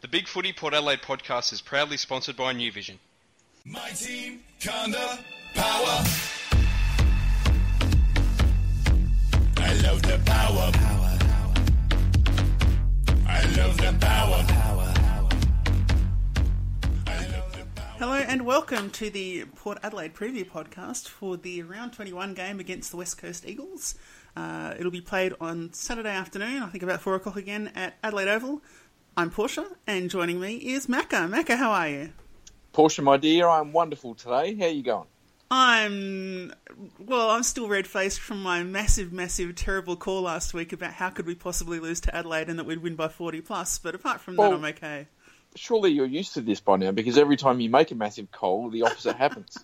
The Big Footy Port Adelaide podcast is proudly sponsored by New Vision. My team, Kanda, power. I love the power. I love the power. Hello and welcome to the Port Adelaide Preview Podcast for the Round 21 game against the West Coast Eagles. It'll be played on Saturday afternoon, I think about 4 o'clock again at Adelaide Oval. I'm Portia, and joining me is Macca. Macca, how are you? Portia, my dear, I'm wonderful today. How are you going? I'm still red-faced from my massive, terrible call last week about how could we possibly lose to Adelaide and that we'd win by 40+, but apart from that, I'm okay. Surely you're used to this by now, because every time you make a massive call, the opposite happens.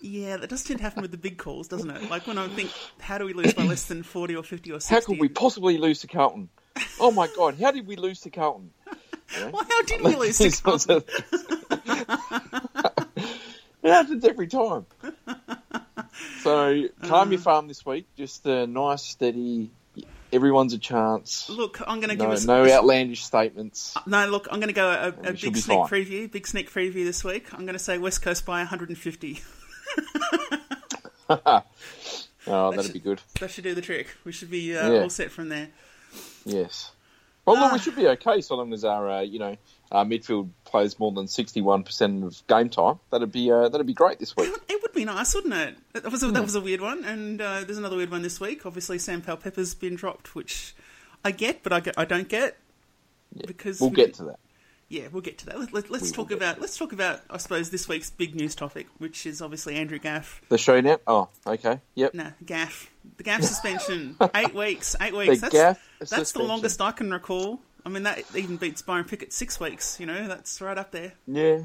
Yeah, that does tend to happen with the big calls, doesn't it? Like when I think, how do we lose by less than 40 or 50 or 60? How could we possibly lose to Carlton? Oh my God, how did we lose to Carlton? You know? Well, how did we lose to Carlton? It happens every time. So, calm your farm this week. Just a nice, steady... Everyone's a chance. Look, I'm going to give us... No outlandish statements. No, look, I'm going to go a big sneak preview. Big sneak preview this week. I'm going to say West Coast by 150. That'd be good. That should do the trick. We should be all set from there. Yes. Well, look, we should be okay so long as our midfield plays more than 61% of game time. That'd be great this week. It would be nice, wouldn't it? That was a weird one, and there's another weird one this week. Obviously, Sam Powell-Pepper's been dropped, which I get, but I don't get. Yeah. Because we'll get to that. Yeah, we'll get to that. Let's talk about I suppose this week's big news topic, which is obviously Andrew Gaff. The showdown. Oh, okay. Yep. No, Gaff. The Gaff suspension. 8 weeks. 8 weeks. That's the longest I can recall. I mean, that even beats Byron Pickett 6 weeks. You know, that's right up there. Yeah.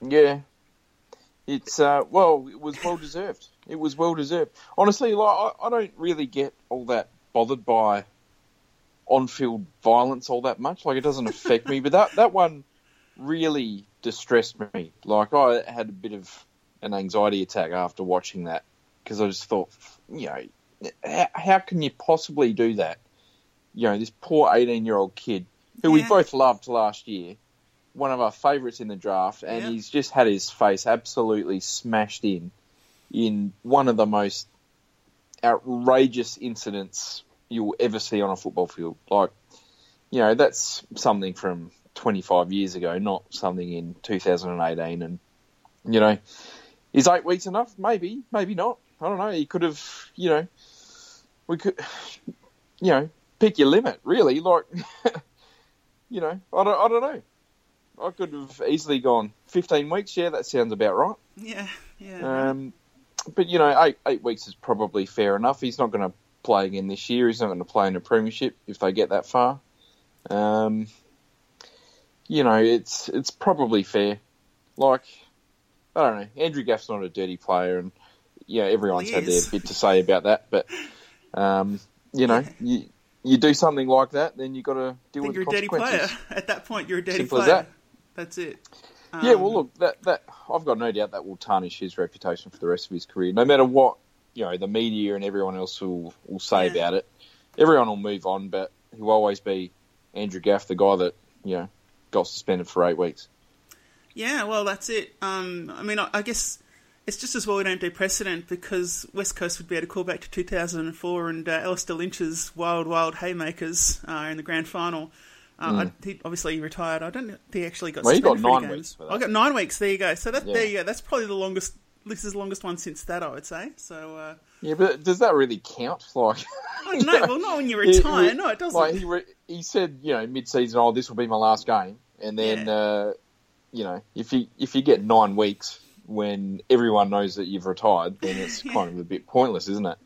Yeah. It's it was well deserved. It was well deserved. Honestly, I don't really get all that bothered by on-field violence all that much. Like, it doesn't affect me. But that one really distressed me. Like, I had a bit of an anxiety attack after watching that because I just thought, how can you possibly do that? You know, this poor 18-year-old kid who we both loved last year, one of our favourites in the draft, and he's just had his face absolutely smashed in one of the most outrageous incidents you'll ever see on a football field. Like, you know, that's something from 25 years ago, not something in 2018. And, you know, is 8 weeks enough? Maybe not. I don't know. He could have, pick your limit, really. Like, I don't know. I could have easily gone 15 weeks. Yeah, that sounds about right. Yeah. But, 8 weeks is probably fair enough. He's not going to play again this year. He's not going to play in a premiership if they get that far. It's probably fair. Like, I don't know. Andrew Gaff's not a dirty player, and everyone's had their bit to say about that. But you do something like that, then you got to deal with the consequences. You're a dirty player at that point. You're a dirty player. Simple as that. That's it. That I've got no doubt that will tarnish his reputation for the rest of his career, no matter what. The media and everyone else will say about it. Everyone will move on, but he'll always be Andrew Gaff, the guy that, got suspended for 8 weeks. Yeah, well, that's it. I guess it's just as well we don't do precedent, because West Coast would be able to call back to 2004 and Alistair Lynch's wild haymakers in the grand final. He obviously retired. I don't know if he actually got suspended for 9 weeks. I got 9 weeks. There you go. So there you go. That's probably the longest... This is the longest one since that, I would say. So but does that really count? Like, no, well, not when you retire. No, it doesn't. Like he said, mid-season, this will be my last game, and then, if you get 9 weeks when everyone knows that you've retired, then it's kind of a bit pointless, isn't it?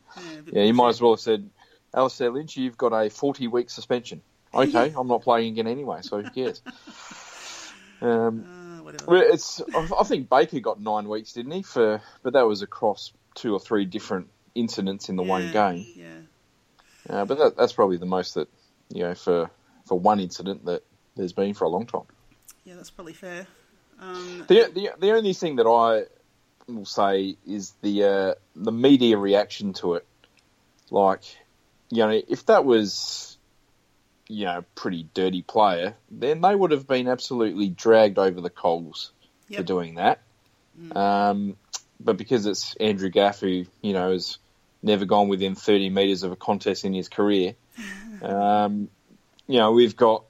Yeah, you might as well have said, Alistair Lynch, you've got a 40-week suspension. Okay, I'm not playing again anyway, so who cares? I think Baker got 9 weeks, didn't he? But that was across 2 or 3 different incidents in the one game. Yeah. But that's probably the most that for one incident that there's been for a long time. Yeah, that's probably fair. The only thing that I will say is the media reaction to it. Like, if that was you know, pretty dirty player, then they would have been absolutely dragged over the coals for doing that. Mm. But because it's Andrew Gaff, who, you know, has never gone within 30 metres of a contest in his career, you know, we've got,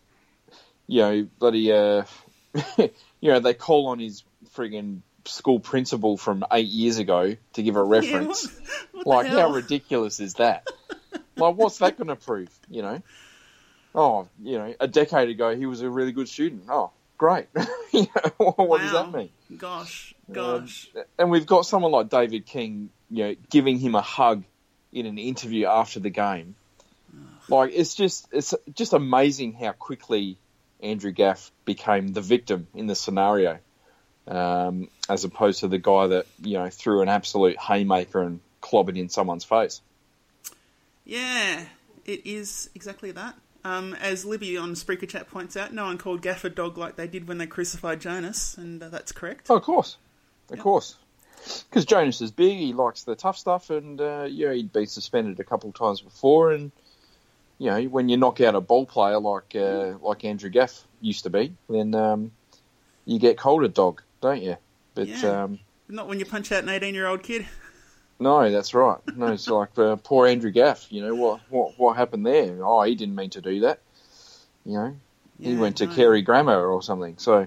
you know, bloody, you know, they call on his friggin' school principal from 8 years ago to give a reference. Yeah, what like, how ridiculous is that? Like, what's that going to prove, you know? Oh, you know, a decade ago, he was a really good student. Oh, great. You know, what does that mean? Gosh. And we've got someone like David King, you know, giving him a hug in an interview after the game. Like, it's just amazing how quickly Andrew Gaff became the victim in the scenario, as opposed to the guy that, you know, threw an absolute haymaker and clobbered in someone's face. Yeah, it is exactly that. As Libby on Spreaker Chat points out, no one called Gaff a dog like they did when they crucified Jonas, and that's correct. Oh, of course. Of course. Because Jonas is big, he likes the tough stuff, and yeah, he'd been suspended a couple of times before, and you know, when you knock out a ball player like Andrew Gaff used to be, then you get called a dog, don't you? But yeah. Not when you punch out an 18-year-old kid. No, that's right. No, it's like poor Andrew Gaff. You know what happened there? Oh, he didn't mean to do that. You know, he went to Kerry Grammar or something. So, you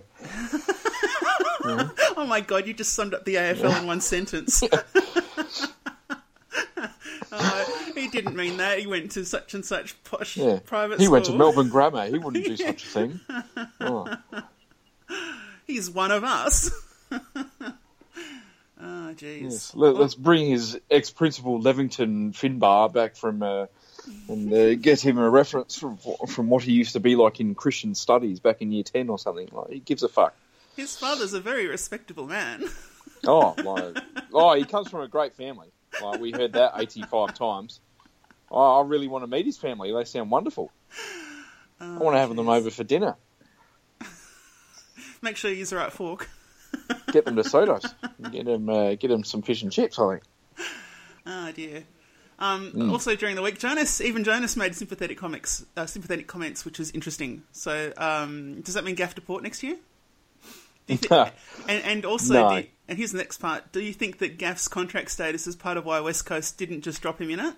know. Oh my God, you just summed up the AFL in one sentence. He didn't mean that. He went to such and such posh private school. He went to Melbourne Grammar. He wouldn't do such a thing. Oh. He's one of us. Oh, jeez. Yes. Let's bring his ex-principal Levington Finbar back from and get him a reference from what he used to be like in Christian studies back in year 10 or something. Like, he gives a fuck. His father's a very respectable man. He comes from a great family. Like, we heard that 85 times. Oh, I really want to meet his family. They sound wonderful. I want to have them over for dinner. Make sure you use the right fork. Get them to Sodos. Get them some fish and chips, I think. Oh, dear. Also, during the week, Jonas made sympathetic comments, which was interesting. So, does that mean Gaff to Port next year? No. And here's the next part. Do you think that Gaff's contract status is part of why West Coast didn't just drop him in it?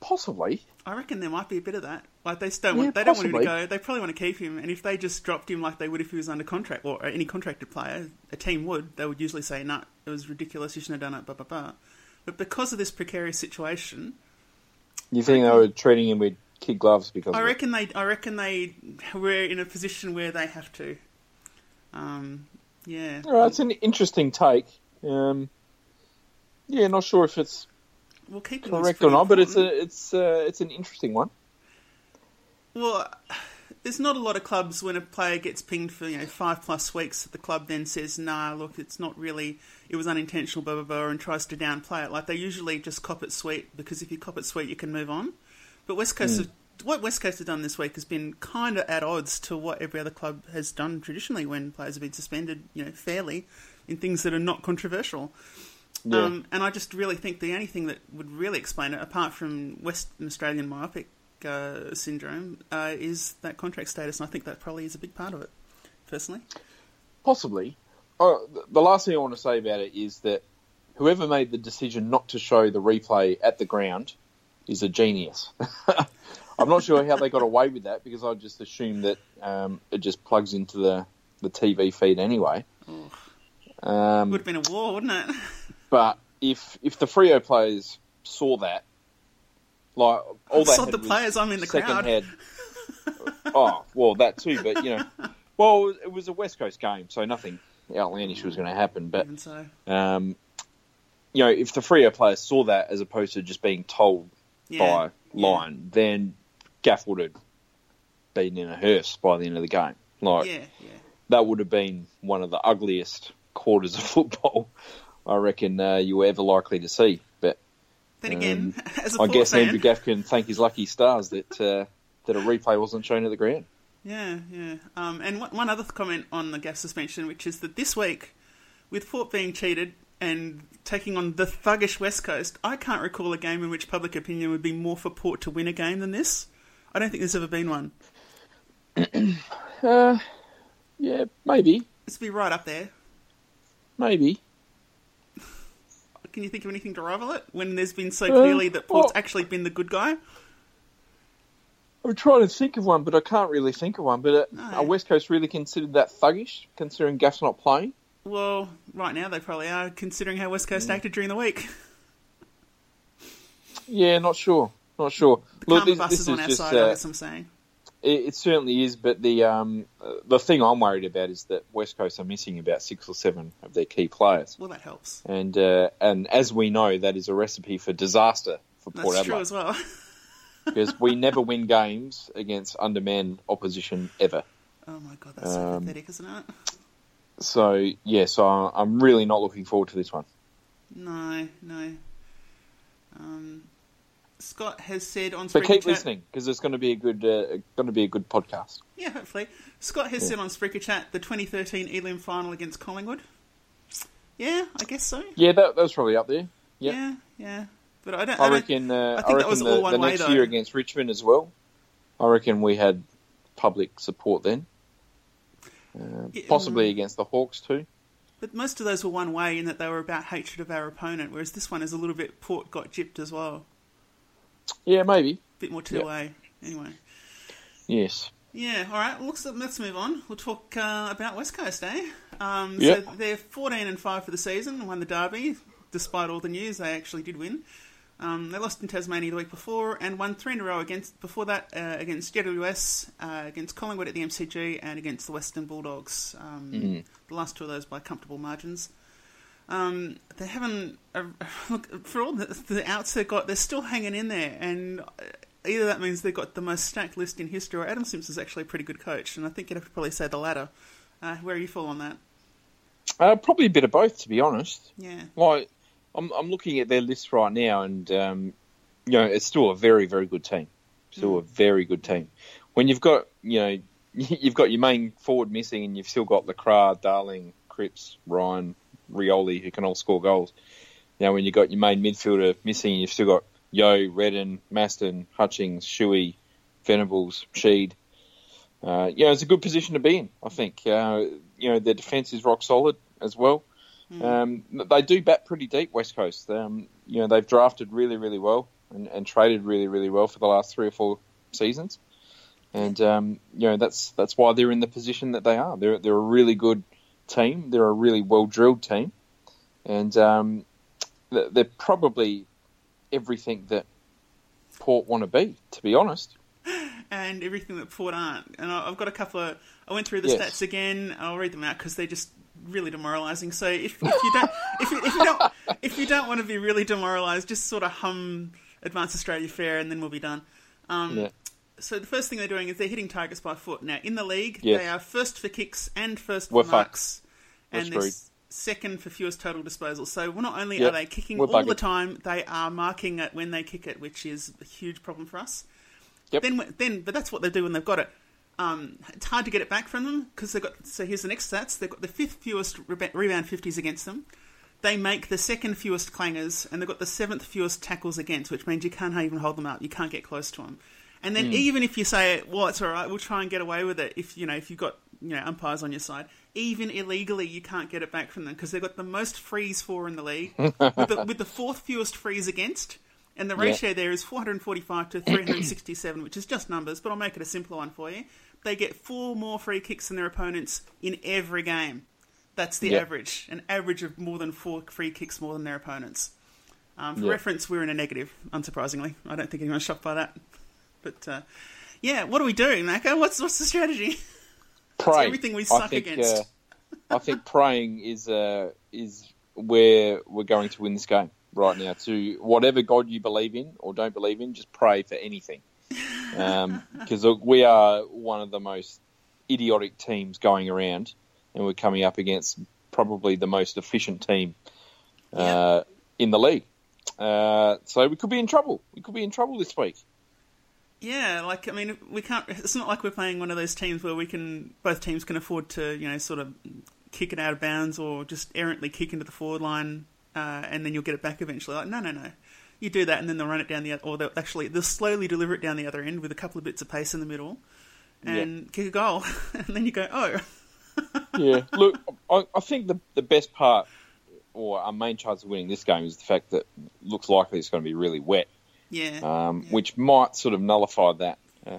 Possibly. I reckon there might be a bit of that. Like, they don't want, they don't want him to go. They probably want to keep him. And if they just dropped him like they would if he was under contract, or any contracted player, a team would. They would usually say, "No, it was ridiculous. You shouldn't have done it." Blah blah blah. But because of this precarious situation, you think they were treating him with kid gloves? Because I reckon they were in a position where they have to. Yeah. Right, it's an interesting take. Yeah, not sure if it's correct or not, but it's an interesting one. Well, there's not a lot of clubs when a player gets pinged for 5+ weeks that the club then says, "Nah, look, it's not really. It was unintentional." Blah blah blah, and tries to downplay it. Like, they usually just cop it sweet, because if you cop it sweet, you can move on. But West Coast have. What West Coast have done this week has been kind of at odds to what every other club has done traditionally when players have been suspended, fairly, in things that are not controversial. Yeah. And I just really think the only thing that would really explain it, apart from Western Australian myopic syndrome, is that contract status. And I think that probably is a big part of it, personally. Possibly. The last thing I want to say about it is that whoever made the decision not to show the replay at the ground is a genius. I'm not sure how they got away with that, because I just assume that it just plugs into the TV feed anyway. Would have been a war, wouldn't it? But if the Freo players saw that, like, all they had the players, I'm in the crowd. Oh, well, that too. But it was a West Coast game, so nothing outlandish was going to happen. But even so, if the Freo players saw that as opposed to just being told by line, then Gaff would have been in a hearse by the end of the game. Like, that would have been one of the ugliest quarters of football I reckon you were ever likely to see. But then again, as a Port fan, Andrew Gaff can thank his lucky stars that that a replay wasn't shown at the ground. Yeah, yeah. And one other comment on the Gaff suspension, which is that this week, with Port being cheated, and taking on the thuggish West Coast, I can't recall a game in which public opinion would be more for Port to win a game than this. I don't think there's ever been one. Yeah, maybe. It's be right up there. Maybe. Can you think of anything to rival it when there's been so clearly that Port's actually been the good guy? I'm trying to think of one, but I can't really think of one. But are West Coast really considered that thuggish, considering Gaff's not playing? Well, right now they probably are, considering how West Coast acted during the week. Yeah, not sure. Not sure. The karma bus is on our side, as I'm saying. It certainly is, but the thing I'm worried about is that West Coast are missing about 6 or 7 of their key players. Well, that helps. And as we know, that is a recipe for disaster for Port Adelaide. That's true as well. Because we never win games against undermanned opposition ever. Oh my God, that's so pathetic, isn't it? So, yeah, so I'm really not looking forward to this one. No. Scott has said on Spreaker Chat... But keep listening, because it's going to be a good podcast. Yeah, hopefully. Scott has said on Spreaker Chat the 2013 Elim final against Collingwood. Yeah, I guess so. Yeah, that was probably up there. Yep. Yeah. But I reckon that was all one way, though. The next year against Richmond as well, I reckon we had public support then. Possibly against the Hawks too. But most of those were one way in that they were about hatred of our opponent, whereas this one is a little bit Port got gypped as well. Yeah, maybe. A bit more two-way, anyway. Yes. Yeah, all right. Well, let's move on. We'll talk about West Coast, eh? So they're 14-5 for the season, won the derby. Despite all the news, they actually did win. They lost in Tasmania the week before and won 3 in a row against GWS, against Collingwood at the MCG and against the Western Bulldogs. The last two of those by comfortable margins. They haven't... Look, for all the outs they've got, they're still hanging in there, and either that means they've got the most stacked list in history or Adam Simpson's actually a pretty good coach, and I think you'd have to probably say the latter. Where are you fall on that? Probably a bit of both, to be honest. Yeah. Like, I'm looking at their list right now, and it's still a very, very good team. Still a very good team. When you've got your main forward missing, and you've still got Lacroix, Darling, Cripps, Ryan, Rioli, who can all score goals. Now, when you've got your main midfielder missing, you've still got Yo, Redden, Maston, Hutchings, Shuey, Venables, Sheed. It's a good position to be in, I think. Their defence is rock solid as well. They do bat pretty deep, West Coast. They've drafted really, really well and traded really, really well for the last 3 or 4 seasons. And, that's why they're in the position that they are. They're a really good team. They're a really well-drilled team. And they're probably everything that Port want to be honest. And everything that Port aren't. And I've got a couple of... I went through the stats again. I'll read them out because they're just... really demoralising. So if you don't want to be really demoralised, just sort of hum Advance Australia Fair and then we'll be done. So the first thing they're doing is they're hitting targets by foot. Now in the league, they are first for kicks and first for marks, and they're second for fewest total disposals. So not only are they kicking all the time, they are marking it when they kick it, which is a huge problem for us. Yep. Then, but that's what they do when they've got it. It's hard to get it back from them because they've got. So here's the next stats. They've got the 5th fewest rebound 50s against them. They make the 2nd fewest clangers, and they've got the 7th fewest tackles against, which means you can't even hold them up. You can't get close to them. And then even if you say, "Well, it's all right, we'll try and get away with it," if you've got umpires on your side, even illegally you can't get it back from them because they've got the most frees for in the league with the 4th fewest frees against. And the ratio there is 445 to 367, which is just numbers, but I'll make it a simpler one for you. They get 4 more free kicks than their opponents in every game. That's the average, an average of more than 4 free kicks more than their opponents. For reference, we're in a negative, unsurprisingly. I don't think anyone's shocked by that. But, what do we do, Mako? What's the strategy? Pray. It's everything we suck against. I think praying is where we're going to win this game. Right now, to whatever God you believe in or don't believe in, just pray for anything. Because we are one of the most idiotic teams going around, and we're coming up against probably the most efficient team in the league. So we could be in trouble. We could be in trouble this week. Yeah, we can't. It's not like we're playing one of those teams where both teams can afford to, sort of kick it out of bounds or just errantly kick into the forward line and then you'll get it back eventually. Like, no. You do that and then they'll run it down the other... Or they'll slowly deliver it down the other end with a couple of bits of pace in the middle and kick a goal. And then you go, oh. Yeah, look, I think the best part or our main chance of winning this game is the fact that it looks likely it's going to be really wet. Yeah. Which might sort of nullify that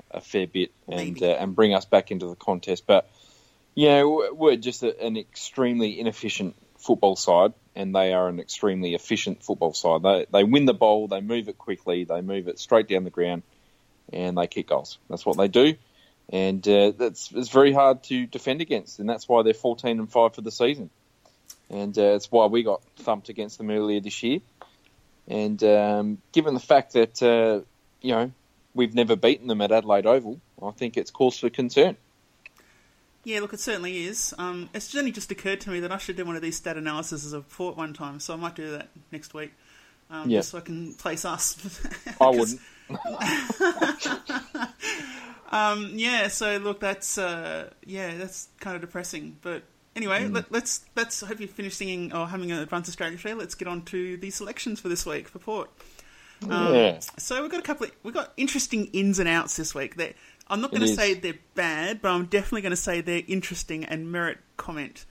a fair bit and bring us back into the contest. But, yeah, we're just an extremely inefficient football side, and they are an extremely efficient football side. They win the ball, they move it quickly, they move it straight down the ground, and they kick goals. That's what they do. And it's very hard to defend against, and that's why they're 14-5 for the season. And it's why we got thumped against them earlier this year. And given the fact that, we've never beaten them at Adelaide Oval, I think it's cause for concern. Yeah, look, it certainly is. It's only just occurred to me that I should do one of these stat analyses as a report one time, so I might do that next week, just so I can place us. I wouldn't. So look, that's kind of depressing. But anyway, let's hope you finish singing or humming a Bruns Australia tree. Let's get on to the selections for this week for Port. So we've got interesting ins and outs this week. I'm not going to say they're bad, but I'm definitely going to say they're interesting and merit comment.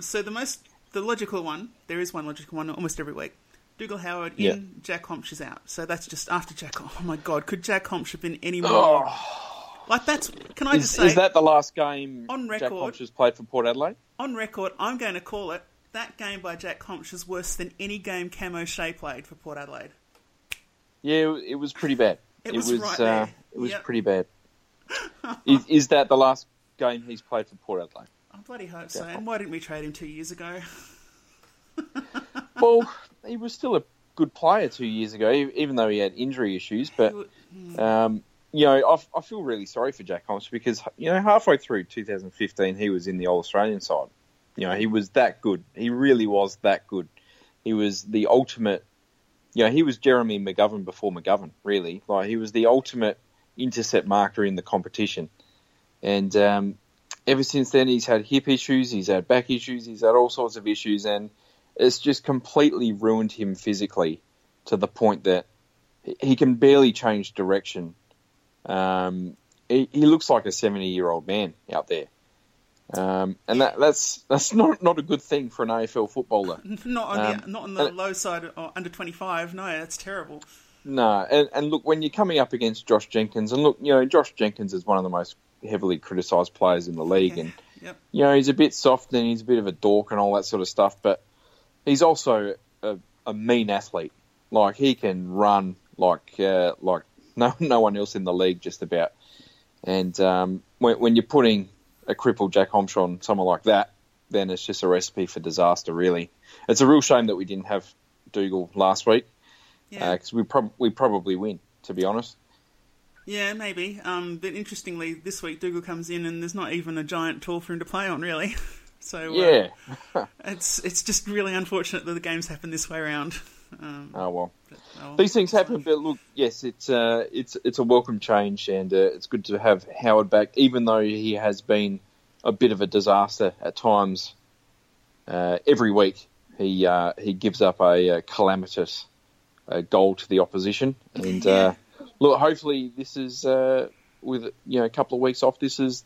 So the logical one, there is one logical one almost every week. Dougal Howard in, Jack Hombsch is out. So that's just after Jack. Oh my God, could Jack Hombsch have been any more? Like that's. Can I just say? Is that the last game on record, Jack Hombsch has played for Port Adelaide? On record, I'm going to call it that game by Jack Hombsch is worse than any game Cam O'Shea played for Port Adelaide. Yeah, it was pretty bad. It was right there. It was pretty bad. Is that the last game he's played for Port Adelaide? I bloody hope so. And why didn't we trade him 2 years ago? Well, he was still a good player 2 years ago, even though he had injury issues. But, I feel really sorry for Jack Hombsch because, halfway through 2015, he was in the All-Australian side. He was that good. He really was that good. He was the ultimate... he was Jeremy McGovern before McGovern, really. Like, he was the ultimate intercept marker in the competition. And ever since then, he's had hip issues, he's had back issues, he's had all sorts of issues, and it's just completely ruined him physically to the point that he can barely change direction. He looks like a 70-year-old man out there. And that's not a good thing for an AFL footballer. Not on the low side or under 25. No, that's terrible. No, and look, when you're coming up against Josh Jenkins, and look, Josh Jenkins is one of the most heavily criticised players in the league, and he's a bit soft and he's a bit of a dork and all that sort of stuff, but he's also a mean athlete. Like, he can run like no one else in the league just about. And when you're putting a crippled Jack Hombsch on someone like that, then it's just a recipe for disaster, really. It's a real shame that we didn't have Dougal last week, because we probably win, to be honest. Yeah, maybe. But interestingly, this week Dougal comes in and there's not even a giant tool for him to play on, really. So it's just really unfortunate that the games happen this way around. These things happen, but look, yes, it's a welcome change, and it's good to have Howard back, even though he has been a bit of a disaster at times. Every week he gives up a calamitous goal to the opposition, and look, hopefully this is with a couple of weeks off, this is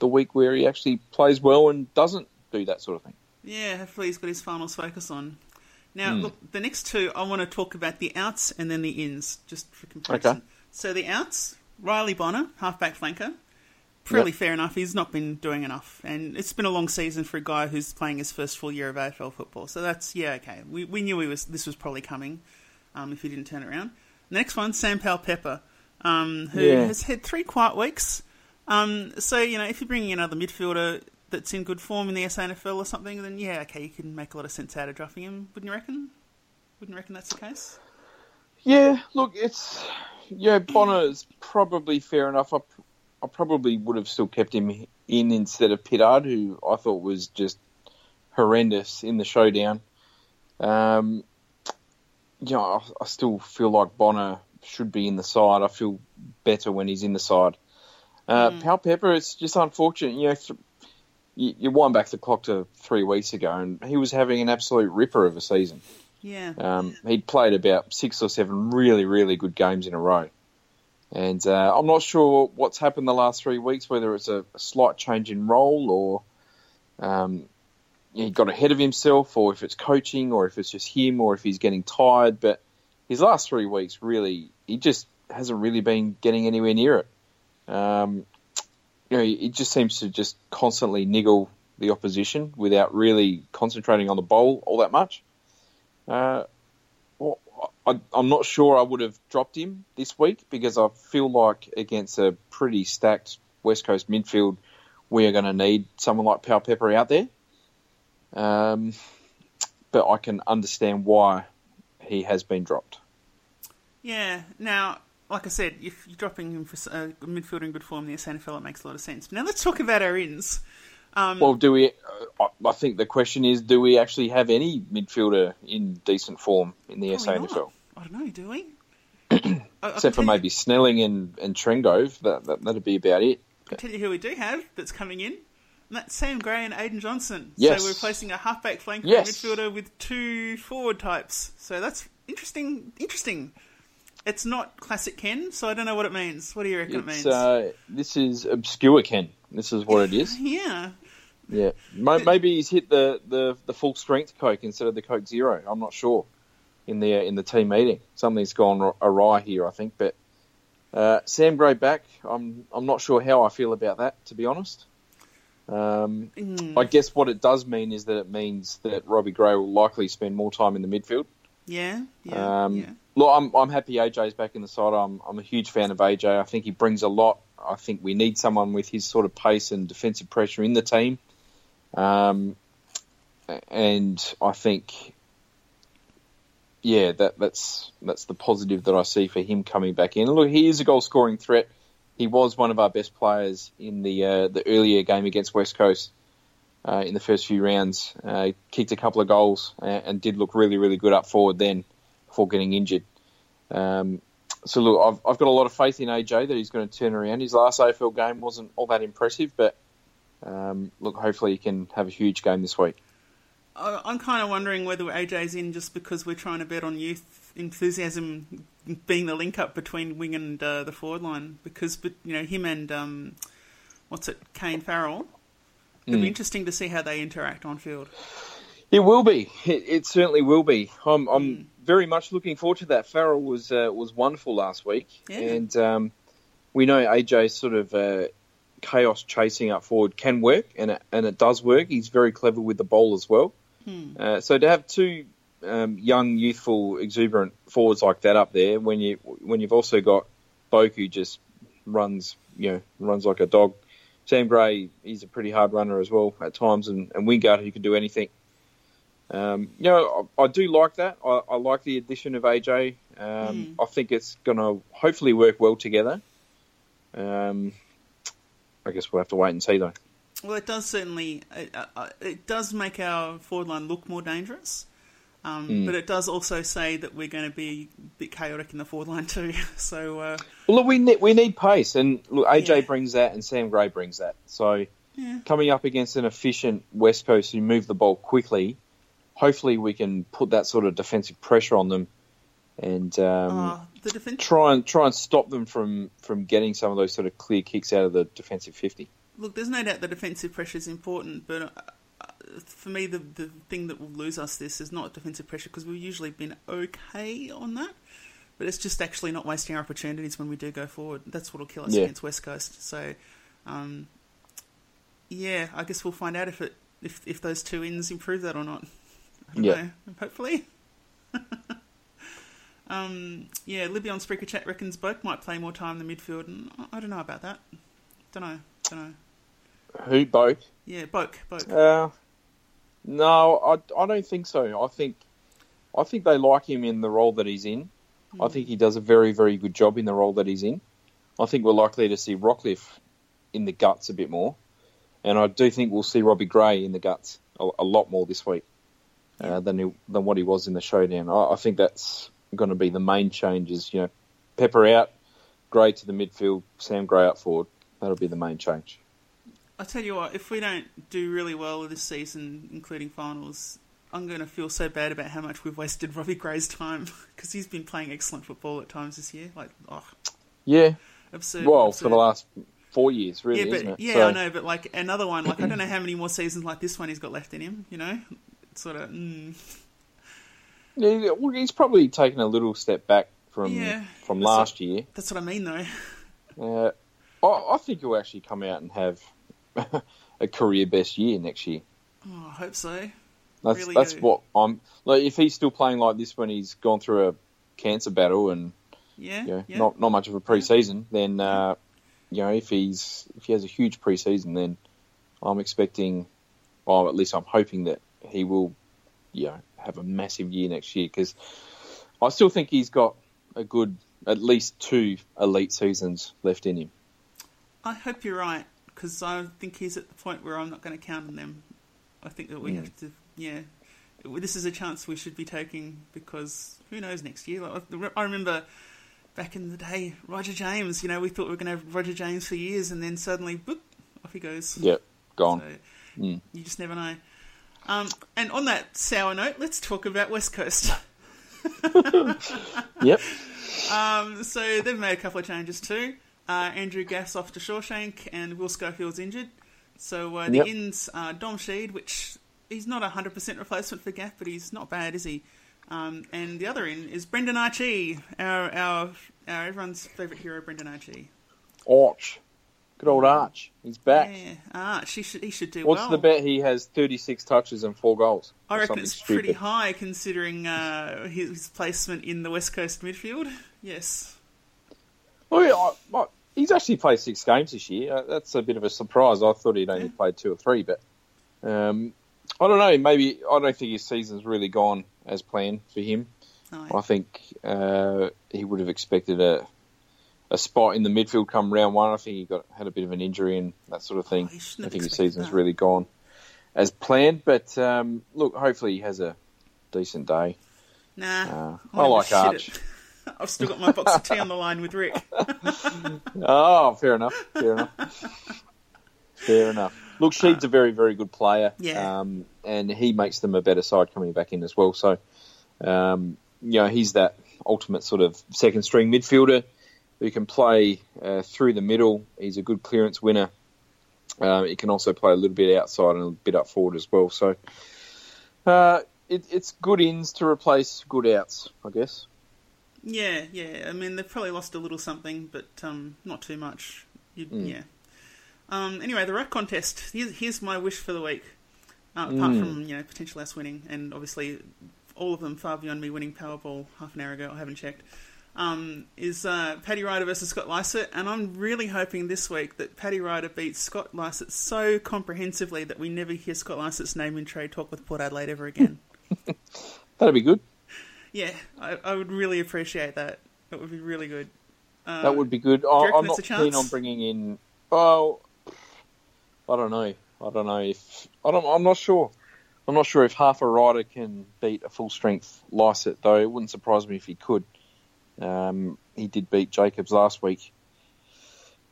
the week where he actually plays well and doesn't do that sort of thing. Yeah, hopefully he's got his finals focus on. Now, look, the next two, I want to talk about the outs and then the ins, just for comparison. Okay. So the outs, Riley Bonner, halfback flanker, pretty fair enough. He's not been doing enough. And it's been a long season for a guy who's playing his first full year of AFL football. So that's, okay. We knew this was probably coming if he didn't turn it around. The next one, Sam Powell-Pepper, who has had 3 quiet weeks. So, if you're bringing another midfielder that's in good form in the SANFL or something, then you can make a lot of sense out of dropping him, wouldn't you reckon? Wouldn't you reckon that's the case? Yeah, look, Bonner's probably fair enough. I probably would have still kept him in instead of Pittard, who I thought was just horrendous in the showdown. I still feel like Bonner should be in the side. I feel better when he's in the side. Powell-Pepper, it's just unfortunate. you wind back the clock to 3 weeks ago, and he was having an absolute ripper of a season. Yeah. He'd played about 6 or 7 really, really good games in a row. And I'm not sure what's happened the last 3 weeks, whether it's a slight change in role or he got ahead of himself, or if it's coaching, or if it's just him, or if he's getting tired. But his last 3 weeks, really, he just hasn't really been getting anywhere near it. He just seems to just constantly niggle the opposition without really concentrating on the bowl all that much. I'm not sure I would have dropped him this week, because I feel like against a pretty stacked West Coast midfield, we are going to need someone like Powell-Pepper out there. But I can understand why he has been dropped. Yeah. Now, like I said, if you're dropping him for a midfielder in good form in the SNFL, it makes a lot of sense. But now let's talk about our ins. Do we? I think the question is, do we actually have any midfielder in decent form in the SNFL? Not. I don't know, do we? Except for maybe Snelling and Trengove. That'd be about it. I'll tell you who we do have that's coming in. And that's Sam Gray and Aidan Johnson. Yes. So we're placing a halfback flank midfielder with two forward types. So that's interesting. It's not classic Ken, so I don't know what it means. What do you reckon it means? This is obscure Ken. This is what it is. Yeah. Maybe he's hit the full strength Coke instead of the Coke Zero. I'm not sure. In the team meeting, something's gone awry here, I think. But Sam Gray back, I'm not sure how I feel about that, to be honest. I guess what it does mean is that it means that Robbie Gray will likely spend more time in the midfield. Yeah. Look, I'm happy AJ's back in the side. I'm a huge fan of AJ. I think he brings a lot. I think we need someone with his sort of pace and defensive pressure in the team. And I think, yeah, that's the positive that I see for him coming back in. Look, he is a goal scoring threat. He was one of our best players in the earlier game against West Coast in the first few rounds. He kicked a couple of goals and did look really, really good up forward then before getting injured. So, look, I've got a lot of faith in AJ that he's going to turn around. His last AFL game wasn't all that impressive, but, look, hopefully he can have a huge game this week. I'm kind of wondering whether AJ's in just because we're trying to bet on youth enthusiasm being the link-up between wing and the forward line, because him and Kane Farrell. It'll be interesting to see how they interact on field. It will be. It certainly will be. I'm very much looking forward to that. Farrell was wonderful last week, and we know AJ's sort of chaos chasing up forward can work, and it does work. He's very clever with the ball as well. So to have two young, youthful, exuberant forwards like that up there, when you've also got Boak, who just runs like a dog. Sam Gray, he's a pretty hard runner as well at times, and Wingard, who can do anything. I do like that. I like the addition of AJ. I think it's going to hopefully work well together. I guess we'll have to wait and see, though. Well, it does certainly. It does make our forward line look more dangerous. But it does also say that we're going to be a bit chaotic in the forward line too. So, well, look, we need pace, and look, AJ brings that, and Sam Gray brings that. So, coming up against an efficient West Coast who move the ball quickly, hopefully we can put that sort of defensive pressure on them, and try and stop them from getting some of those sort of clear kicks out of the defensive 50. Look, there's no doubt the defensive pressure is important, but. For me, the thing that will lose us this is not defensive pressure, because we've usually been okay on that, but it's just actually not wasting our opportunities when we do go forward. That's what will kill us against West Coast. So, I guess we'll find out if those two ins improve that or not. I don't know. Hopefully. Libby on Spreaker Chat reckons Boak might play more time in the midfield, and I don't know about that. Don't know. Who, Boak? Yeah, Boak. No, I don't think so. I think they like him in the role that he's in. I think he does a very, very good job in the role that he's in. I think we're likely to see Rockcliffe in the guts a bit more. And I do think we'll see Robbie Gray in the guts a lot more this week than what he was in the showdown. I think that's going to be the main change is, Pepper out, Gray to the midfield, Sam Gray up forward. That'll be the main change. I tell you what, if we don't do really well this season, including finals, I'm going to feel so bad about how much we've wasted Robbie Gray's time, because he's been playing excellent football at times this year. Like, oh, yeah, absurd. Well, absurd. For the last 4 years, really, yeah, but, isn't it? Yeah, so. I know, but like another one, like I don't know how many more seasons like this one he's got left in him. You know, it's sort of. Yeah, well, he's probably taken a little step back from last year. That's what I mean, though. Yeah, I think he'll actually come out and have a career best year next year. Oh, I hope so. That's what I'm like. If he's still playing like this when he's gone through a cancer battle and not much of a preseason, then if he has a huge preseason, then I'm expecting, well, at least I'm hoping that he will, have a massive year next year, because I still think he's got a good at least 2 elite seasons left in him. I hope you're right, because I think he's at the point where I'm not going to count on them. I think that we have to. Yeah, this is a chance we should be taking, because who knows next year. Like, I remember back in the day, Roger James, we thought we were going to have Roger James for years, and then suddenly, boop, off he goes. Yep, gone. So, you just never know. And on that sour note, let's talk about West Coast. Yep. So they've made a couple of changes too. Andrew Gaff's off to Shawshank, and Will Schofield's injured. So the ins are Dom Sheed, which... He's not 100% replacement for Gaff, but he's not bad, is he? And the other end is Brendan Archie, our everyone's favourite hero, Brendan Archie. Arch, good old Arch, he's back. Yeah, Arch, he should do well. What's the bet? He has 36 touches and 4 goals. I reckon it's pretty high considering his placement in the West Coast midfield. Yes. Well, he's actually played 6 games this year. That's a bit of a surprise. I thought he'd only played 2 or 3, but. I don't know, maybe... I don't think his season's really gone as planned for him. No. I think he would have expected a spot in the midfield come round one. I think he had a bit of an injury and that sort of thing. I think his season's really gone as planned. But, look, hopefully he has a decent day. Nah. I like Arch. I've still got my box of tea on the line with Rick. Oh, fair enough. Look, Sheed's a very, very good player, and he makes them a better side coming back in as well. So, he's that ultimate sort of second-string midfielder who can play through the middle. He's a good clearance winner. He can also play a little bit outside and a bit up forward as well. So, it's good ins to replace good outs, I guess. Yeah. I mean, they've probably lost a little something, but not too much. Yeah. Anyway, the ruck contest. Here's my wish for the week. Apart from, potential us winning, and obviously all of them far beyond me winning Powerball half an hour ago, I haven't checked, is Paddy Ryder versus Scott Lycett. And I'm really hoping this week that Paddy Ryder beats Scott Lycett so comprehensively that we never hear Scott Lycett's name in trade talk with Port Adelaide ever again. That'd be good. Yeah, I would really appreciate that. That would be really good. That would be good. I'm not keen on bringing in... Oh... I'm not sure. I'm not sure if half a rider can beat a full-strength Lycett, though. It wouldn't surprise me if he could. He did beat Jacobs last week.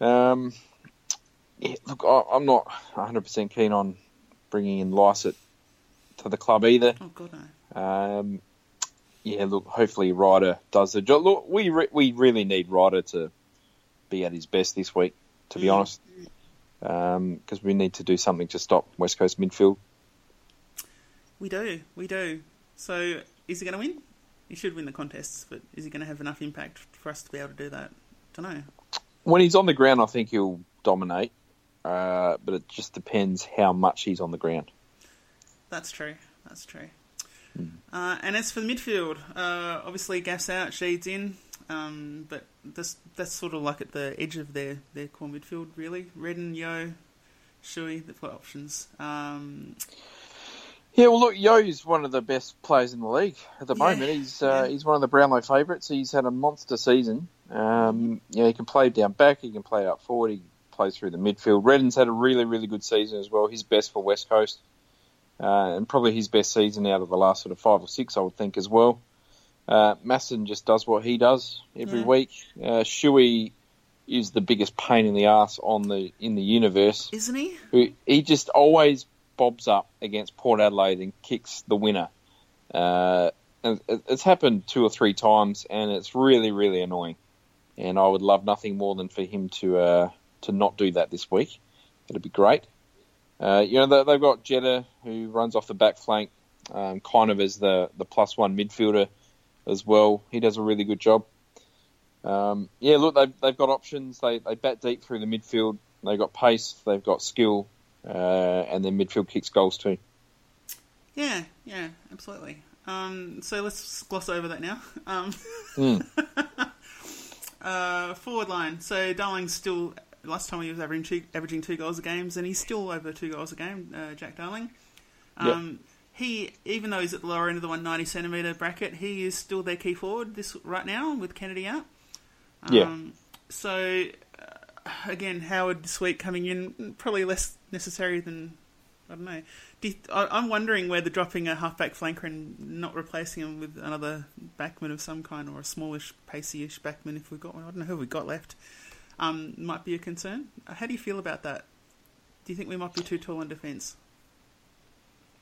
I'm not 100% keen on bringing in Lycett to the club either. Oh, good. Hopefully Ryder does the job. Look, we really need Ryder to be at his best this week, to be honest. Because we need to do something to stop West Coast midfield. We do. So, is he going to win? He should win the contests, but is he going to have enough impact for us to be able to do that? I don't know. When he's on the ground, I think he'll dominate, but it just depends how much he's on the ground. That's true. Mm. And as for the midfield, obviously Gaff's out, Sheed's in. But that's sort of like at the edge of their core midfield, really. Redden, Yo, Shuey, they've got options. Well, look, Yo's one of the best players in the league at the moment. He's one of the Brownlow favourites. He's had a monster season. He can play down back, he can play up forward, he can play through the midfield. Redden's had a really, really good season as well. His best for West Coast, and probably his best season out of the last sort of 5 or 6, I would think, as well. Masson just does what he does every week. Shuey is the biggest pain in the ass on the in the universe. Isn't he? He just always bobs up against Port Adelaide and kicks the winner. And it's happened 2 or 3 times, and it's really, really annoying. And I would love nothing more than for him to not do that this week. It'd be great. You know, they've got Jeddah, who runs off the back flank, kind of as the +1 midfielder as well. He does a really good job. Yeah, look, they've got options. They bat deep through the midfield. They've got pace. They've got skill. And their midfield kicks goals too. Yeah, absolutely. So let's gloss over that now. Forward line. So Darling's still, last time he was averaging 2 goals a game, and he's still over 2 goals a game, Jack Darling. Yep. He, even though he's at the lower end of the 190-centimetre bracket, he is still their key forward right now with Kennedy out. So, again, Howard this week coming in, probably less necessary than... I don't know. I'm wondering whether dropping a half-back flanker and not replacing him with another backman of some kind, or a smallish, pacey-ish backman, if we've got one, I don't know who we've got left, might be a concern. How do you feel about that? Do you think we might be too tall in defence?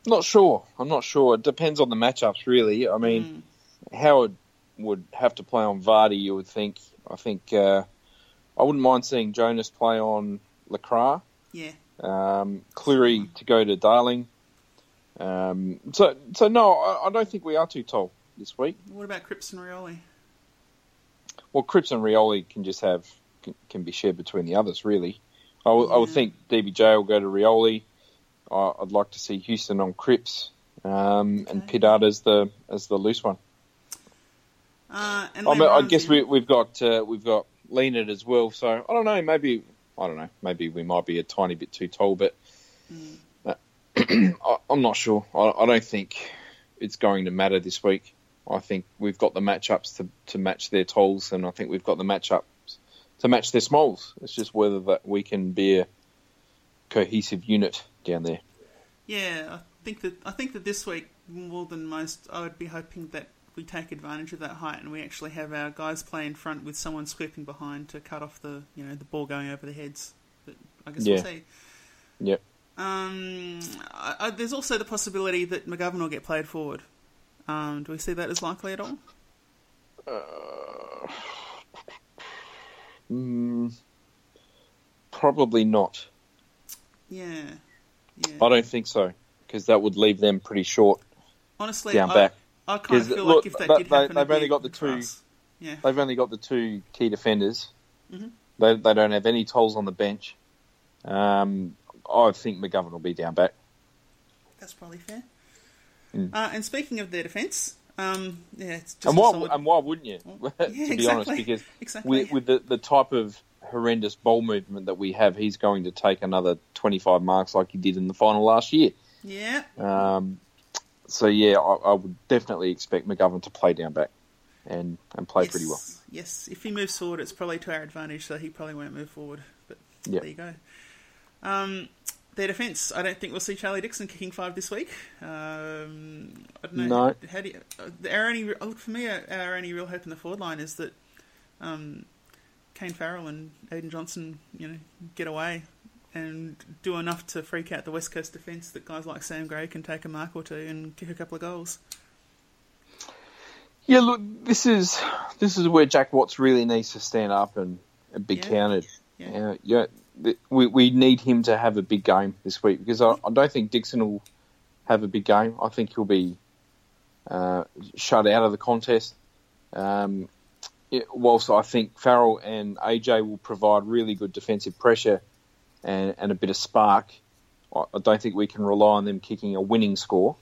Not sure. I'm not sure. It depends on the matchups, really. I mean, Howard would have to play on Vardy, you would think. I think I wouldn't mind seeing Jonas play on Lacroix. Yeah. Cleary to go to Darling. So no, I don't think we are too tall this week. What about Cripps and Rioli? Well, Cripps and Rioli can be shared between the others, really. I would think DBJ will go to Rioli. I'd like to see Houston on Cripps, and Pittard as the loose one. And I guess we've got Leonard as well. So I don't know, maybe. I don't know. Maybe we might be a tiny bit too tall, but I'm not sure. I don't think it's going to matter this week. I think we've got the matchups to match their talls, and I think we've got the matchups to match their smalls. It's just whether that we can be a cohesive unit down there. Yeah, I think that this week, more than most, I would be hoping that we take advantage of that height, and we actually have our guys play in front with someone sweeping behind to cut off the ball going over the heads. But I guess we'll see. Yep. There's also the possibility that McGovern will get played forward. Do we see that as likely at all? Probably not. Yeah. I don't think so, because that would leave them pretty short. Honestly, down back. I kind of feel like if that did happen... They've only got the 2 key defenders. Mm-hmm. They don't have any tolls on the bench. I think McGovern will be down back. That's probably fair. And speaking of their defence... it's just why wouldn't you, honest? Because with the type of horrendous ball movement that we have, he's going to take another 25 marks like he did in the final last year. Yeah. So, yeah, I would definitely expect McGovern to play down back and play pretty well. Yes, if he moves forward, it's probably to our advantage, so he probably won't move forward. But there you go. Their defence, I don't think we'll see Charlie Dixon kicking 5 this week. I don't know. No. Our only real hope in the forward line is that Kane Farrell and Aidan Johnson, get away and do enough to freak out the West Coast defence that guys like Sam Gray can take a mark or 2 and kick a couple of goals. Yeah, look, this is where Jack Watts really needs to stand up and be counted. We need him to have a big game this week, because I don't think Dixon will have a big game. I think he'll be shut out of the contest. Whilst I think Farrell and AJ will provide really good defensive pressure and a bit of spark, I don't think we can rely on them kicking a winning score.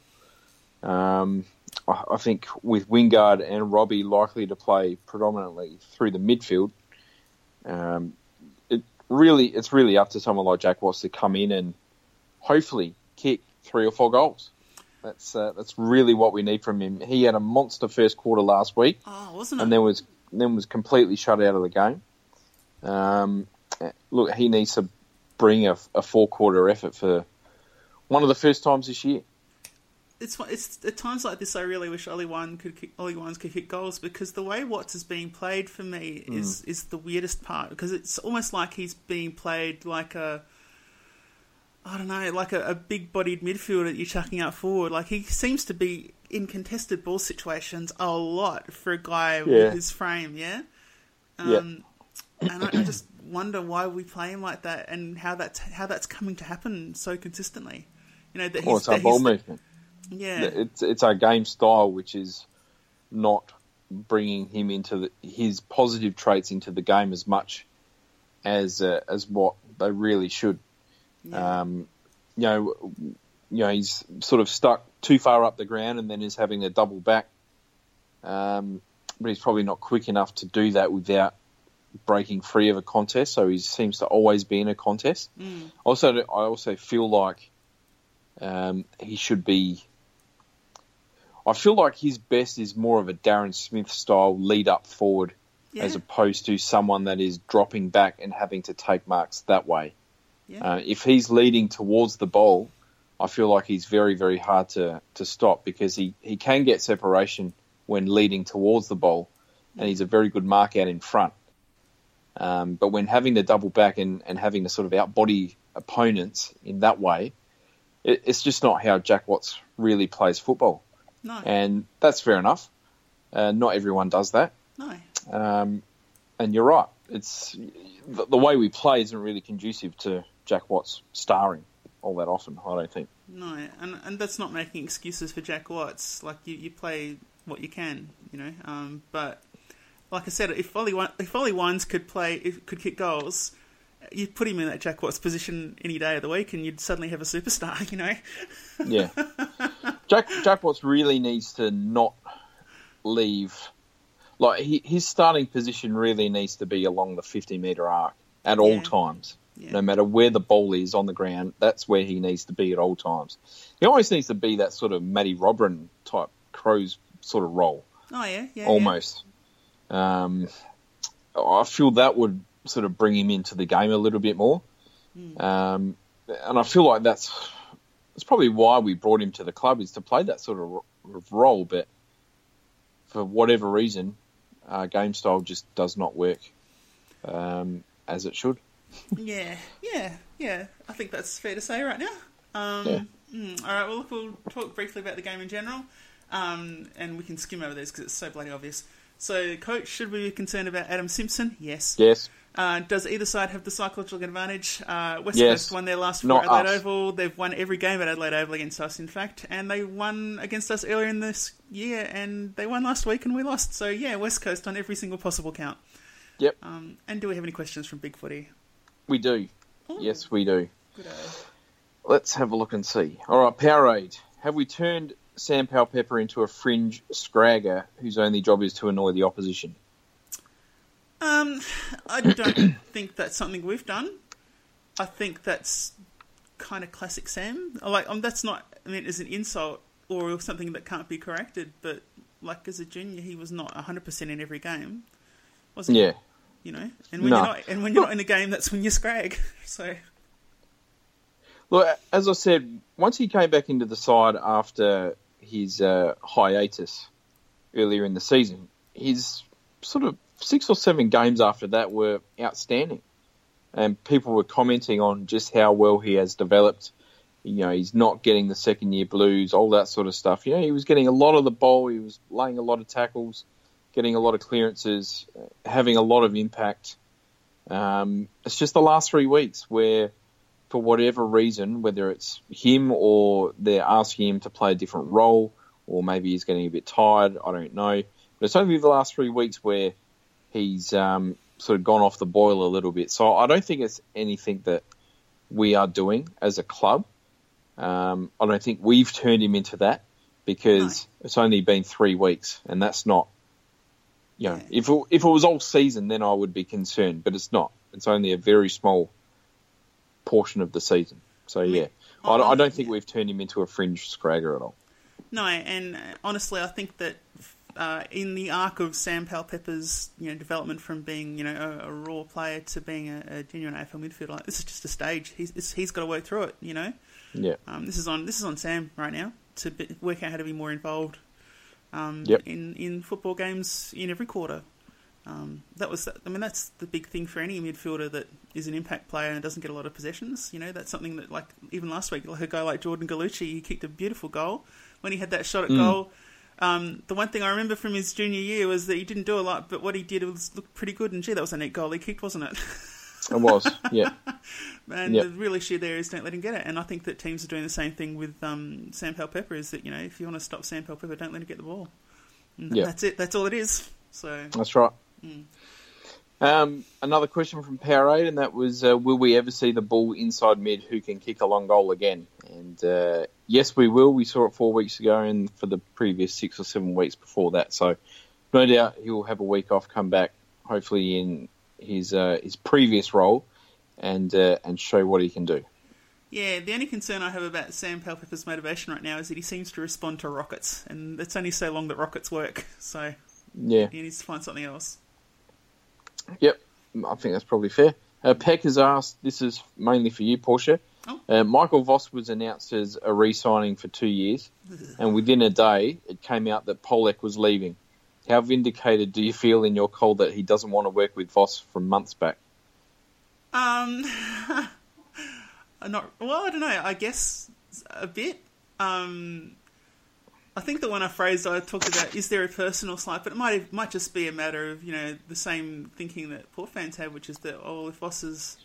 I think with Wingard and Robbie likely to play predominantly through the midfield, it's really up to someone like Jack Watts to come in and hopefully kick 3 or 4 goals. That's really what we need from him. He had a monster first quarter last week, wasn't it? And then was completely shut out of the game. Look, he needs to bring a 4-quarter effort for one of the first times this year. it's at times like this I really wish Ollie Wines could kick goals, because the way Watts is being played for me is the weirdest part, because it's almost like he's being played like a big-bodied midfielder that you're chucking out forward. Like, he seems to be in contested ball situations a lot for a guy with his frame, And I just wonder why we play him like that, and how that's coming to happen so consistently. You know, that he's our ball movement. Yeah, it's our game style, which is not bringing him into his positive traits into the game as much as what they really should. Yeah. You know, he's sort of stuck too far up the ground, and then is having a double back. But he's probably not quick enough to do that without breaking free of a contest. So he seems to always be in a contest. Mm. Also, I also feel like he should be. I feel like his best is more of a Darren Smith style lead up forward, as opposed to someone that is dropping back and having to take marks that way. Yeah. If he's leading towards the ball, I feel like he's very, very hard to stop, because he can get separation when leading towards the ball, and he's a very good mark out in front. But when having to double back and having to sort of outbody opponents in that way, it's just not how Jack Watts really plays football. No. And that's fair enough. Not everyone does that. No. And you're right. It's the way we play isn't really conducive to Jack Watts starring all that often, I don't think. No, and that's not making excuses for Jack Watts. Like, you play what you can, you know. But like I said, if Ollie Wines could kick goals, you'd put him in that Jack Watts position any day of the week, and you'd suddenly have a superstar, you know. Yeah, Jack Watts really needs to not leave. Like, his starting position really needs to be along the 50-metre arc at all times. Yeah. No matter where the ball is on the ground, that's where he needs to be at all times. He always needs to be that sort of Matty Robran type Crows sort of role. Oh, yeah. Almost. Yeah. I feel that would sort of bring him into the game a little bit more. Mm. And I feel like that's probably why we brought him to the club, is to play that sort of role, but for whatever reason, game style just does not work as it should. Yeah. I think that's fair to say right now. All right, well, look, we'll talk briefly about the game in general, and we can skim over these because it's so bloody obvious. So, Coach, should we be concerned about Adam Simpson? Yes. Does either side have the psychological advantage? West Coast won their last four at Adelaide Oval. They've won every game at Adelaide Oval against us, in fact. And they won against us earlier in this year, and they won last week and we lost. So, yeah, West Coast on every single possible count. Yep. And do we have any questions from Big Footy? We do. Ooh. Yes, we do. Good eye. Let's have a look and see. All right, Powerade. Have we turned Sam Powell-Pepper into a fringe scragger whose only job is to annoy the opposition? I don't think that's something we've done. I think that's kind of classic Sam. Like, that's not meant as an insult or something that can't be corrected, but, like, as a junior, he was not 100% in every game, wasn't he? Yeah. You know? And when you're not in a game, that's when you scrag. So, look, as I said, once he came back into the side after his hiatus earlier in the season, his sort of 6 or 7 games after that were outstanding, and people were commenting on just how well he has developed. You know, he's not getting the second year blues, all that sort of stuff. You know, he was getting a lot of the ball, he was laying a lot of tackles, getting a lot of clearances, having a lot of impact. It's just the last 3 weeks where, for whatever reason, whether it's him or they're asking him to play a different role, or maybe he's getting a bit tired, I don't know, but it's only the last 3 weeks where he's sort of gone off the boil a little bit. So I don't think it's anything that we are doing as a club. I don't think we've turned him into that, because it's only been 3 weeks, and that's not, you know, if it was all season, then I would be concerned, but it's not. It's only a very small portion of the season. So, yeah, I don't think we've turned him into a fringe scragger at all. No, and honestly, I think that in the arc of Sam Powell-Pepper's, you know, development from being, you know, a raw player to being a genuine AFL midfielder, like, this is just a stage. He's got to work through it, you know. Yeah. This is on Sam right now. work out how to be more involved in football games in every quarter. That's the big thing for any midfielder that is an impact player and doesn't get a lot of possessions. You know, that's something that, like, even last week, like a guy like Jordan Gallucci, he kicked a beautiful goal. When he had that shot at goal, the one thing I remember from his junior year was that he didn't do a lot, but what he did was look pretty good. And gee, that was a neat goal he kicked, wasn't it? It was, yeah. And the real issue there is don't let him get it. And I think that teams are doing the same thing with Sam Powell-Pepper, is that, you know, if you want to stop Sam Powell-Pepper, don't let him get the ball. Yeah. That's it. That's all it is. So that's right. Mm. Another question from Powerade, and that was, will we ever see the ball inside mid who can kick a long goal again? And yes, we will. We saw it 4 weeks ago and for the previous 6 or 7 weeks before that. So no doubt he'll have a week off, come back, hopefully in his previous role, and show what he can do. Yeah, the only concern I have about Sam Powell-Pepper's motivation right now is that he seems to respond to rockets, and it's only so long that rockets work. So yeah, he needs to find something else. Yep, I think that's probably fair. Peck has asked, this is mainly for you, Portia. Oh. Michael Voss was announced as a re-signing for 2 years, and within a day it came out that Polec was leaving. How vindicated do you feel in your call that he doesn't want to work with Voss from months back? I don't know. I guess a bit. I think the one I phrased, I talked about, is there a personal slight? But it might just be a matter of, you know, the same thinking that Port fans have, which is that, oh, if Voss is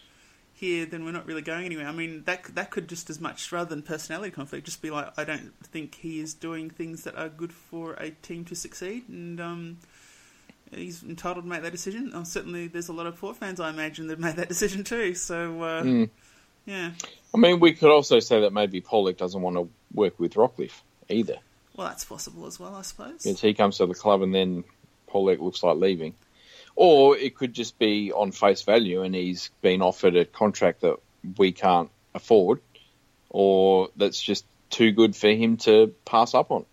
here, then we're not really going anywhere. I mean, that could just as much, rather than personality conflict, just be like, I don't think he is doing things that are good for a team to succeed, and he's entitled to make that decision. Oh, certainly, there's a lot of Port fans, I imagine, that made that decision too. So, yeah. I mean, we could also say that maybe Polec doesn't want to work with Rockcliffe either. Well, that's possible as well, I suppose. Yes, he comes to the club and then Polec looks like leaving. Or it could just be on face value and he's been offered a contract that we can't afford, or that's just too good for him to pass up on.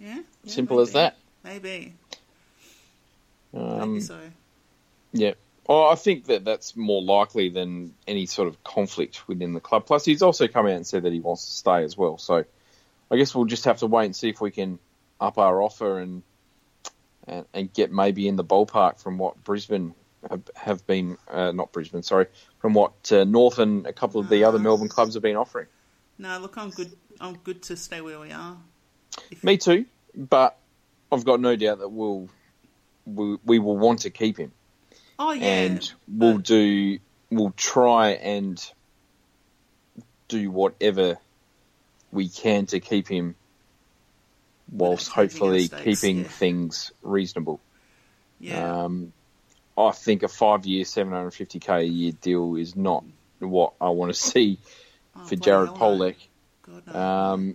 Yeah. Simple maybe. As that. Maybe. Maybe so. Yeah. Oh, I think that's more likely than any sort of conflict within the club. Plus, he's also come out and said that he wants to stay as well, so I guess we'll just have to wait and see if we can up our offer and get maybe in the ballpark from what Brisbane have been, from what North and a couple of the other Melbourne clubs have been offering. No, look, I'm good to stay where we are. Me too, but I've got no doubt that we will want to keep him. Oh yeah, and we'll try and do whatever we can to keep him whilst hopefully keeping things reasonable. Yeah. I think a 5-year, $750K a year deal is not what I want to see for Jared Polec. God, no.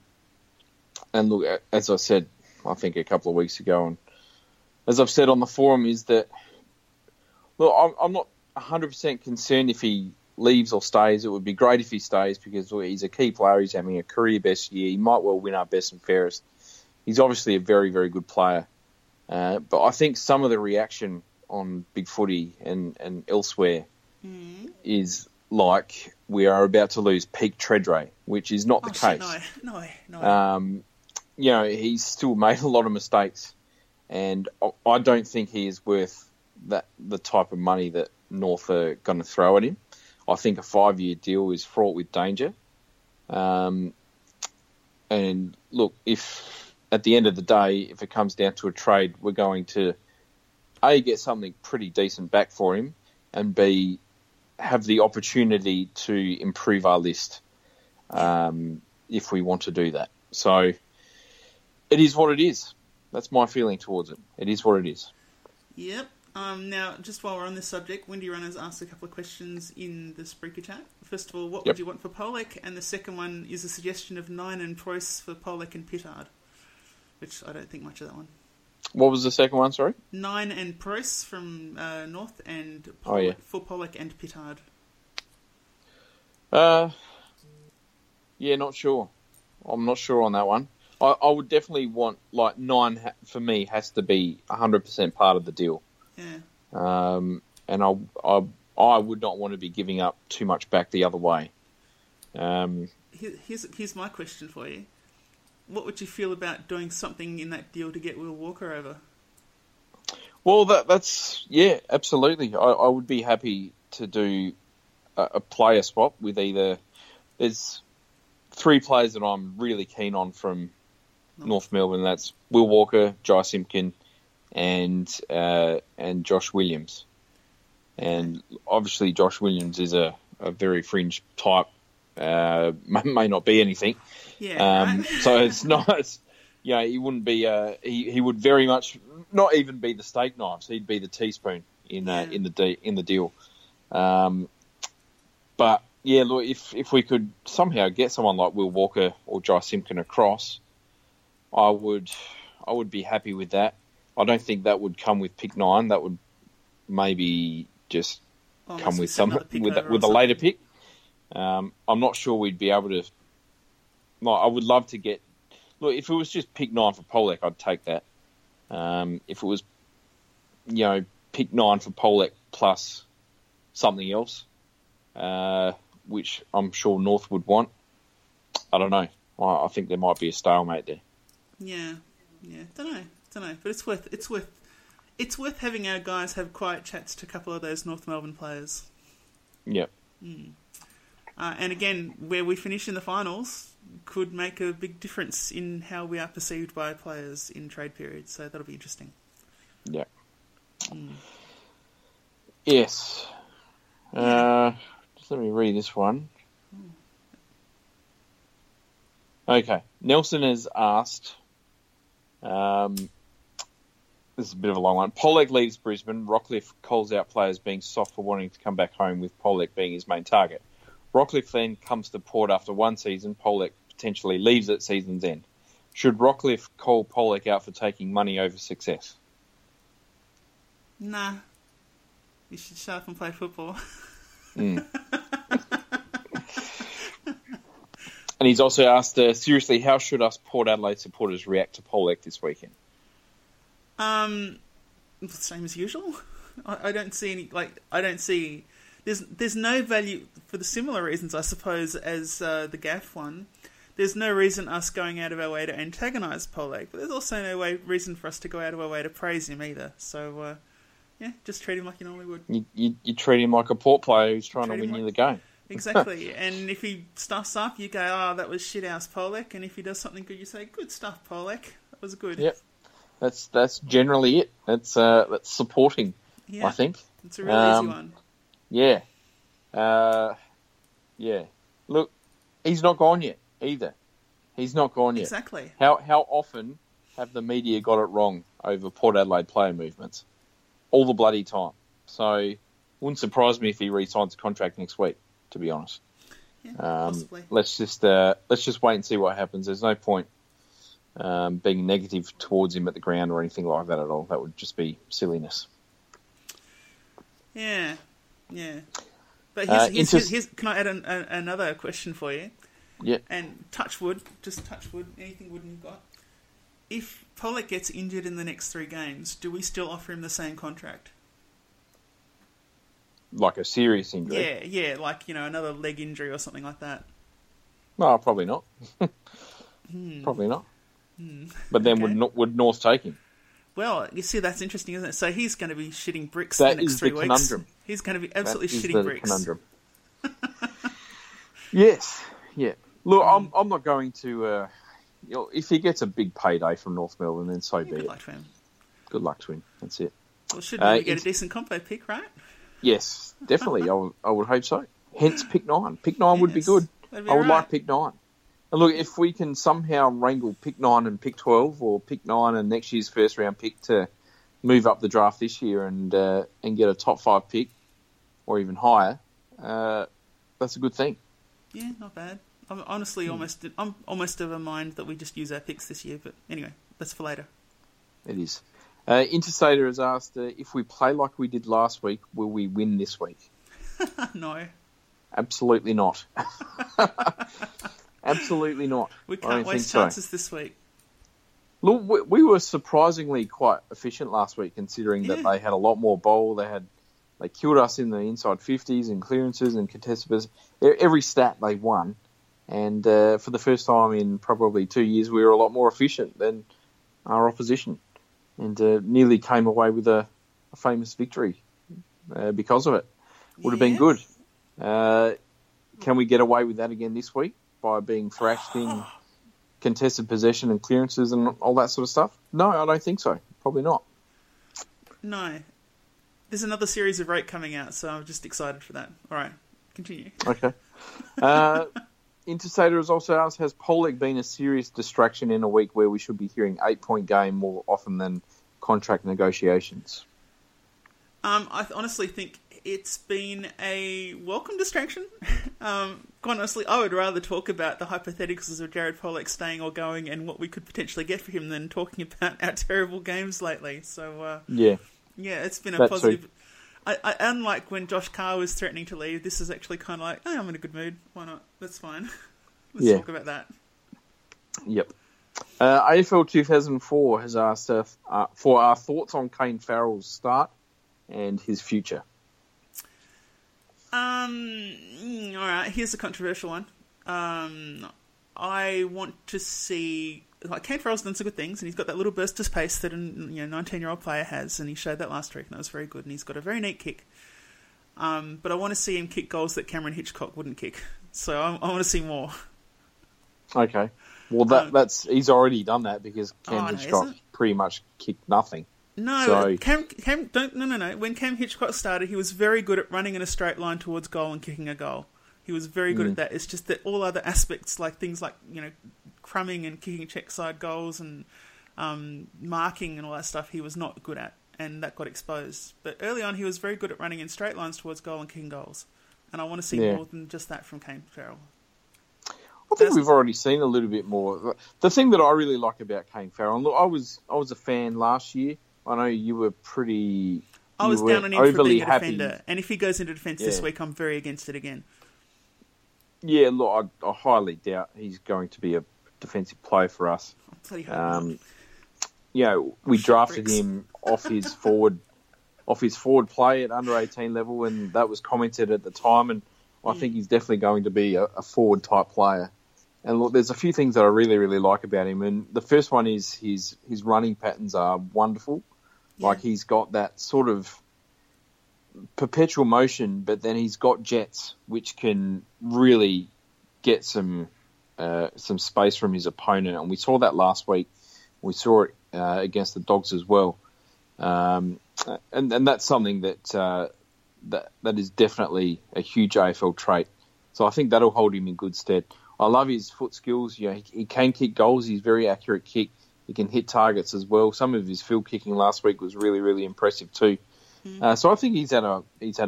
And look, as I said, I think a couple of weeks ago, and as I've said on the forum, is that, look, I'm not 100% concerned if he leaves or stays. It would be great if he stays because he's a key player. He's having a career best year. He might well win our best and fairest. He's obviously a very, very good player. But I think some of the reaction on Big Footy and elsewhere is like we are about to lose peak Treadray, which is not the case. No. You know, he's still made a lot of mistakes, and I don't think he is worth the type of money that North are going to throw at him. I think a 5-year deal is fraught with danger. And look, if at the end of the day, if it comes down to a trade, we're going to A, get something pretty decent back for him, and B, have the opportunity to improve our list if we want to do that. So it is what it is. That's my feeling towards it. It is what it is. Yep. Now, just while we're on this subject, Windy Runners asked a couple of questions in the Spreaker Chat. First of all, what would you want for Polec? And the second one is a suggestion of Nine and Preuss for Polec and Pittard, which I don't think much of that one. What was the second one, sorry? Nine and Preuss from North and for Polec and Pittard. Not sure. I'm not sure on that one. I would definitely want, like, Nine for me has to be 100% part of the deal. Yeah. And I would not want to be giving up too much back the other way. Here's my question for you. what would you feel about doing something in that deal to get Will Walker over? Well, that's yeah, absolutely. I would be happy to do a player swap with either. There's three players that I'm really keen on from North Melbourne. That's Will Walker, Jai Simpkin, and Josh Williams. And obviously, Josh Williams is a very fringe type. May not be anything. Yeah. So it's not. Yeah, he wouldn't be. He would very much not even be the steak knives. He'd be the teaspoon in the deal. But yeah, look, if we could somehow get someone like Will Walker or Jai Simpkin across, I would be happy with that. I don't think that would come with pick 9. That would maybe just come with some with a later pick. I'm not sure we'd be able to. Like, I would love to get. Look, if it was just pick 9 for Polec, I'd take that. If it was, pick 9 for Polec plus something else, which I'm sure North would want, I don't know. I think there might be a stalemate there. Yeah, don't know. But it's worth having our guys have quiet chats to a couple of those North Melbourne players. Yep. Mm. And again, where we finish in the finals could make a big difference in how we are perceived by players in trade periods. So that'll be interesting. Yeah. Mm. Yes. Just let me read this one. Okay. Nelson has asked, this is a bit of a long one. Polec leaves Brisbane. Rockcliffe calls out players being soft for wanting to come back home, with Polec being his main target. Rockcliffe then comes to Port after one season. Polec potentially leaves at season's end. Should Rockcliffe call Polec out for taking money over success? Nah. You should shut up and play football. Mm. And he's also asked, seriously, how should us Port Adelaide supporters react to Polec this weekend? Same as usual. I don't see any... There's no value, for the similar reasons, I suppose, as the Gaff one. There's no reason us going out of our way to antagonise Polec, but there's also no reason for us to go out of our way to praise him either. So, just treat him like you normally would. You treat him like a Port player who's trying to win you the game. Exactly. And if he stuffs up, you go, oh, that was shithouse Polec. And if he does something good, you say, good stuff, Polec. That was good. Yep. That's generally it. That's supporting, I think. It's a real easy one. Yeah. Look, he's not gone yet either. Exactly. How often have the media got it wrong over Port Adelaide player movements? All the bloody time. So wouldn't surprise me if he re-signs a contract next week, to be honest. Yeah, possibly. Let's just wait and see what happens. There's no point being negative towards him at the ground or anything like that at all. That would just be silliness. Yeah. Yeah, but here's can I add another question for you? Yeah. And touch wood, anything wooden you've got. If Polec gets injured in the next 3 games, do we still offer him the same contract? Like a serious injury? Yeah, like, another leg injury or something like that. No, probably not. Probably not. Mm. But then would North take him? Well, you see, that's interesting, isn't it? So he's going to be shitting bricks the next 3 weeks. That is the conundrum. He's going to be absolutely shitting bricks. That is the conundrum. Yes. Yeah. Look, I'm not going to... if he gets a big payday from North Melbourne, then so be it. Good luck to him. That's it. Well, shouldn't we get a decent combo pick, right? Yes, definitely. I would hope so. Hence pick 9. Pick 9 would be good. Be I would like pick 9. And look, if we can somehow wrangle pick 9 and pick 12, or pick 9 and next year's first round pick to move up the draft this year and get a top 5 pick or even higher, that's a good thing. Yeah, not bad. I'm honestly almost of a mind that we just use our picks this year, but anyway, that's for later. It is. Interstater has asked, if we play like we did last week, will we win this week? No. Absolutely not. Absolutely not. We can't waste chances this week. Look, we were surprisingly quite efficient last week, considering that they had a lot more bowl. They killed us in the inside 50s and clearances and contested. Every stat they won, And for the first time in probably 2 years, we were a lot more efficient than our opposition, and nearly came away with a famous victory because of it. Would have been good. Can we get away with that again this week by being thrashed in contested possession and clearances and all that sort of stuff? No, I don't think so. Probably not. No. There's another series of Rake coming out, so I'm just excited for that. All right, continue. Okay. Interstater has also asked, has Polec been a serious distraction in a week where we should be hearing 8-point game more often than contract negotiations? I honestly think it's been a welcome distraction. Quite honestly, I would rather talk about the hypotheticals of Jared Polec staying or going and what we could potentially get for him than talking about our terrible games lately. So yeah, it's been a positive. I unlike when Josh Carr was threatening to leave, this is actually kind of like, oh, I'm in a good mood. Why not? That's fine. Let's talk about that. Yep. AFL 2004 has asked for our thoughts on Kane Farrell's start and his future. All right, here's a controversial one. I want to see... Like, Kane Farrell's done some good things, and he's got that little burst of pace that a 19-year-old player has, and he showed that last week, and that was very good, and he's got a very neat kick. But I want to see him kick goals that Cameron Hitchcock wouldn't kick. So I want to see more. Okay. Well, that's he's already done that because Cam Hitchcock pretty much kicked nothing. No, so... Cam don't no. When Cam Hitchcock started, he was very good at running in a straight line towards goal and kicking a goal. He was very good at that. It's just that all other aspects, like things like, crumbing and kicking check side goals and marking and all that stuff, he was not good at, and that got exposed. But early on, he was very good at running in straight lines towards goal and kicking goals. And I want to see more than just that from Kane Farrell. I think we've already seen a little bit more. The thing that I really like about Kane Farrell, and look, I was a fan last year. I know you were pretty... I was down on him for being a defender. And if he goes into defence this week, I'm very against it again. Yeah, look, I highly doubt he's going to be a defensive player for us. We drafted him off his forward play at under 18 level, and that was commented at the time, and I think he's definitely going to be a forward type player. And look, there's a few things that I really, really like about him, and the first one is his running patterns are wonderful. Yeah. Like, he's got that sort of perpetual motion, but then he's got jets, which can really get some space from his opponent. And we saw that last week. We saw it against the Dogs as well. And that's something that is definitely a huge AFL trait. So I think that'll hold him in good stead. I love his foot skills. He can kick goals. He's very accurate kick. He can hit targets as well. Some of his field kicking last week was really, really impressive too. So I think he's had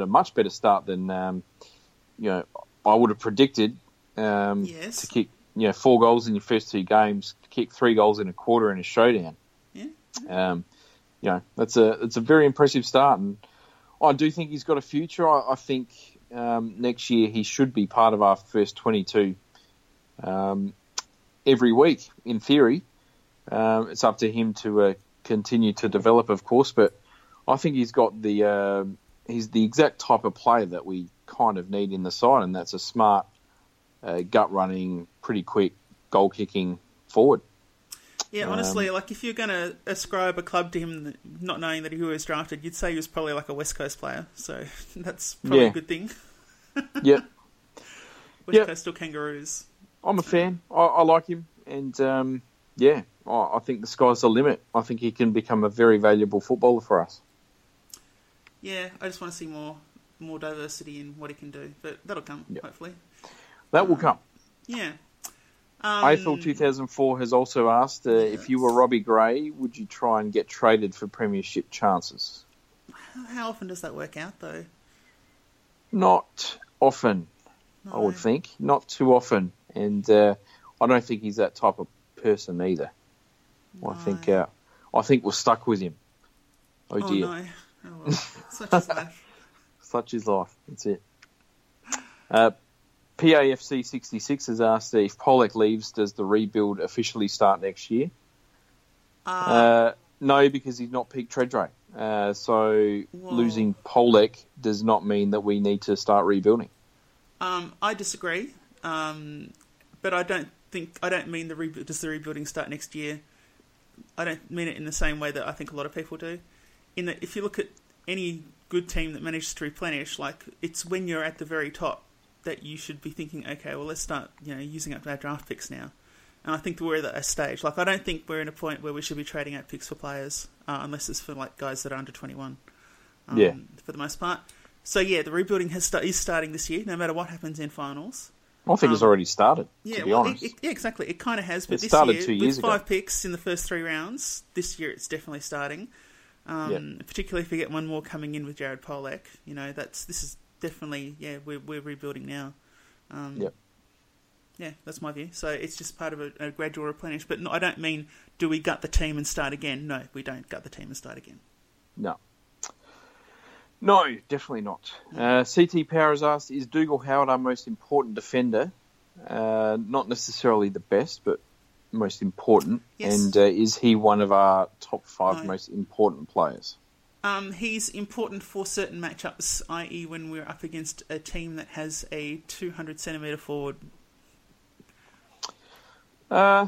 a much better start than I would have predicted. To kick 4 goals in your first 2 games, to kick 3 goals in a quarter in a showdown. Yeah. That's a very impressive start, and I do think he's got a future. I think next year he should be part of our first 22 every week in theory. It's up to him to continue to develop, of course, but I think he's got he's the exact type of player that we kind of need in the side, and that's a smart, gut-running, pretty quick, goal-kicking forward. Yeah, honestly, like, if you're going to ascribe a club to him not knowing that he was drafted, you'd say he was probably like a West Coast player, so that's probably a good thing. Yep. West Coast or Kangaroos. I'm a fan. I like him, and I think the sky's the limit. I think he can become a very valuable footballer for us. Yeah, I just want to see more diversity in what he can do, but that'll come, hopefully. That will come. Yeah. AFL 2004 has also asked, if you were Robbie Gray, would you try and get traded for premiership chances? How often does that work out, though? Not often, no. I would think. Not too often. And I don't think he's that type of person either. No. I think we're stuck with him. Oh dear. No. Oh, well. Such is life. Such is life. That's it. PAFC 66 has asked, if Polec leaves, does the rebuild officially start next year? No, because he's not peak trade rate. Losing Polec does not mean that we need to start rebuilding. I disagree. but I don't mean does the rebuilding start next year? I don't mean it in the same way that I think a lot of people do. In that, if you look at any good team that manages to replenish, like, it's when you're at the very top that you should be thinking, okay, well, let's start, you know, using up our draft picks now. And I think we're at a stage. Like, I don't think we're in a point where we should be trading out picks for players, unless it's for, like, guys that are under 21. Yeah. For the most part. So, yeah, the rebuilding is starting this year, no matter what happens in finals. I think it's already started, to be honest. Exactly. It kind of has, but it started this year, 2 years ago. With 5 picks in the first 3 rounds, this year it's definitely starting. Particularly if we get one more coming in with Jared Polec, you know, this is definitely, we're rebuilding now. Yeah, that's my view. So it's just part of a gradual replenish. But no, I don't mean, do we gut the team and start again? No, we don't gut the team and start again. No, definitely not. CT Power has asked, is Dougal Howard our most important defender? Not necessarily the best, but most important. Yes. And is he one of our top 5 most important players? He's important for certain matchups, i.e. when we're up against a team that has a 200-centimetre forward. I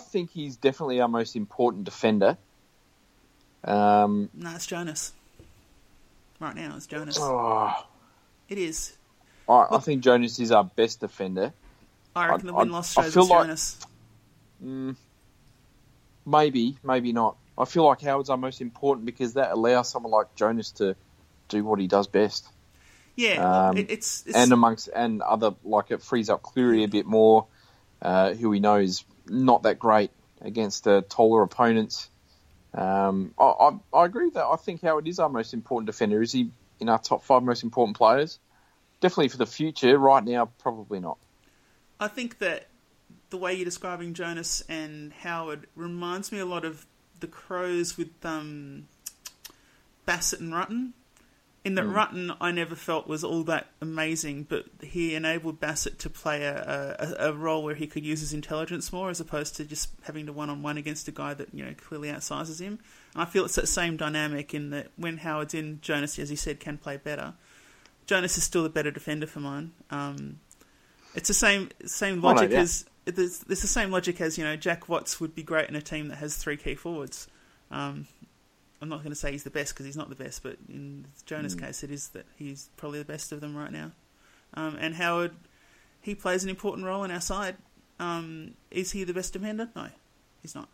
think he's definitely our most important defender. No, it's Jonas. Right now, it's Jonas. Oh. It is. I think Jonas is our best defender. I reckon the win-loss shows it's Jonas. Like, maybe not. I feel like Howard's our most important because that allows someone like Jonas to do what he does best. Yeah, it's and other, like, it frees up Cleary a bit more, who we know is not that great against taller opponents. I agree with that. I think Howard is our most important defender. Is he in our top 5 most important players? Definitely for the future. Right now, probably not. I think that the way you're describing Jonas and Howard reminds me a lot of the Crows with Bassett and Rutten. In that Rutten, I never felt was all that amazing, but he enabled Bassett to play a role where he could use his intelligence more, as opposed to just having to one-on-one against a guy that, you know, clearly outsizes him. And I feel it's that same dynamic in that when Howard's in, Jonas, as he said, can play better. Jonas is still the better defender for mine. It's the same logic as it's the same logic as, you know, Jack Watts would be great in a team that has 3 key forwards. I'm not going to say he's the best because he's not the best, but in Jonas' case, it is that he's probably the best of them right now. And Howard, he plays an important role in our side. Is he the best defender? No, he's not.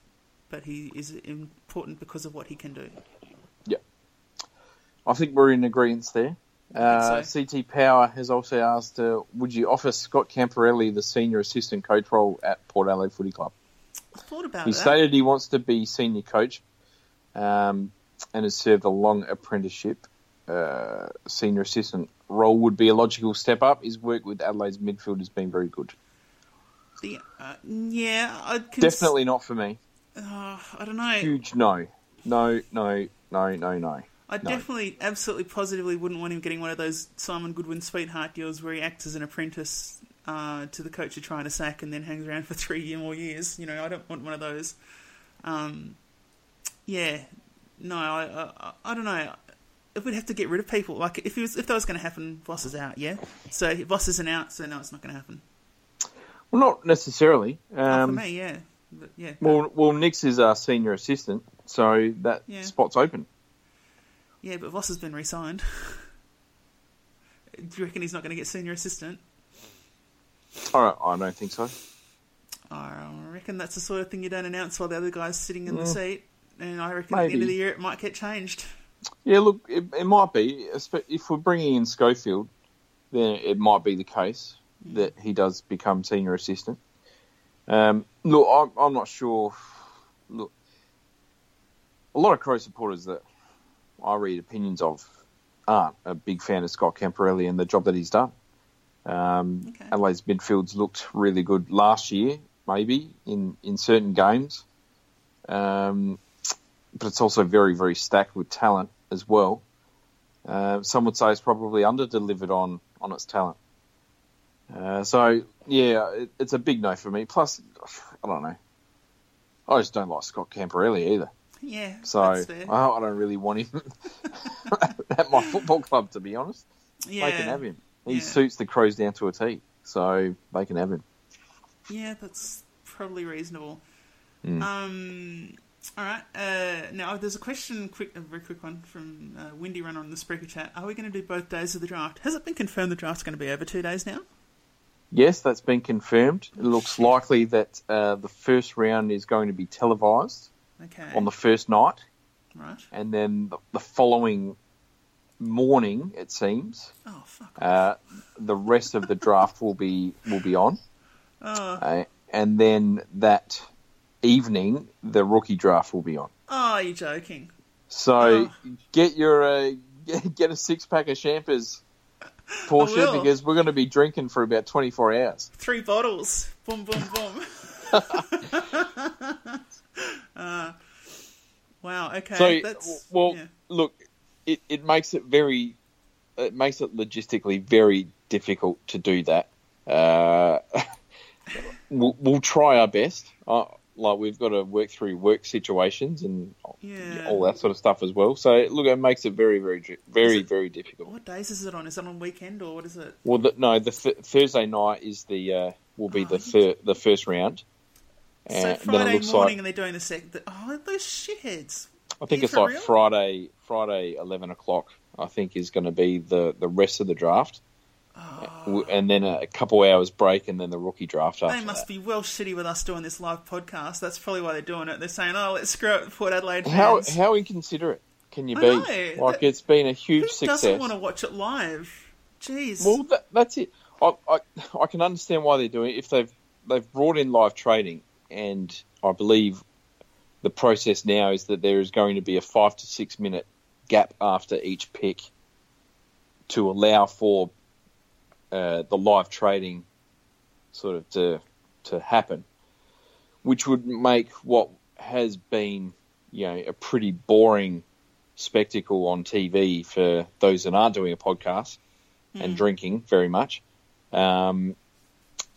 But he is important because of what he can do. Yeah. I think we're in agreement there. So. CT Power has also asked, would you offer Scott Camparelli the senior assistant coach role at Port Adelaide Footy Club? I thought about that. He stated he wants to be senior coach. And has served a long apprenticeship. Senior assistant role would be a logical step up. His work with Adelaide's midfield has been very good. Definitely not for me. I don't know. Huge no. No. Definitely, absolutely, positively wouldn't want him getting one of those Simon Goodwin sweetheart deals where he acts as an apprentice to the coach you're trying to sack and then hangs around for 3 more years. You know, I don't want one of those. I don't know. If we'd have to get rid of people, like if that was going to happen, Voss is out, yeah? So Voss isn't out, so no, it's not going to happen. Well, not necessarily. For me, yeah. But, yeah. Well, Nix is our senior assistant, so that spot's open. Yeah, but Voss has been re-signed. Do you reckon he's not going to get senior assistant? I don't think so. I reckon that's the sort of thing you don't announce while the other guy's sitting in the seat. And I reckon maybe at the end of the year it might get changed. Yeah, look, it might be. If we're bringing in Schofield, then it might be the case that he does become senior assistant. Look, I'm not sure. Look, a lot of Crow supporters that I read opinions of aren't a big fan of Scott Camparelli and the job that he's done. Adelaide's midfield's looked really good last year, maybe, in certain games. But it's also very, very stacked with talent as well. Some would say it's probably under-delivered on its talent. It's a big no for me. Plus, I don't know. I just don't like Scott Camparelli either. Yeah, so that's fair. I don't really want him at my football club, to be honest. Yeah. They can have him. He suits the Crows down to a T, so they can have him. Yeah, that's probably reasonable. Mm. All right. Now, there's a question, a very quick one from Windy Runner on the Spreaker Chat. Are we going to do both days of the draft? Has it been confirmed the draft's going to be over 2 days now? Yes, that's been confirmed. It looks likely that the first round is going to be televised on the first night. Right. And then the following morning, it seems, the rest of the draft will be on. And then that evening, the rookie draft will be on. Oh, you're joking. So get a six-pack of champers, Portia, because we're going to be drinking for about 24 hours. 3 bottles. Boom, boom, boom. Wow, okay. So, look, it makes it logistically very difficult to do that. We'll try our best. We've got to work through work situations and all that sort of stuff as well. So, look, it makes it very, very, very, very difficult. What days is it on? Is it on weekend or what is it? Well, Thursday night is the first round. So Friday morning, and they're doing the second. Oh, those shitheads! I think it's like Friday 11:00. I think is going to be the rest of the draft, and then a couple hours break, and then the rookie draft after. They must be well shitty with us doing this live podcast. That's probably why they're doing it. They're saying, "Oh, let's screw it, Port Adelaide." How inconsiderate can you be? Like it's been a huge success. Who doesn't want to watch it live? Jeez. Well, that's it. I can understand why they're doing it if they've brought in live trading. And I believe the process now is that there is going to be a 5 to 6 minute gap after each pick to allow for the live trading sort of to happen, which would make what has been, a pretty boring spectacle on TV for those that aren't doing a podcast and drinking very much,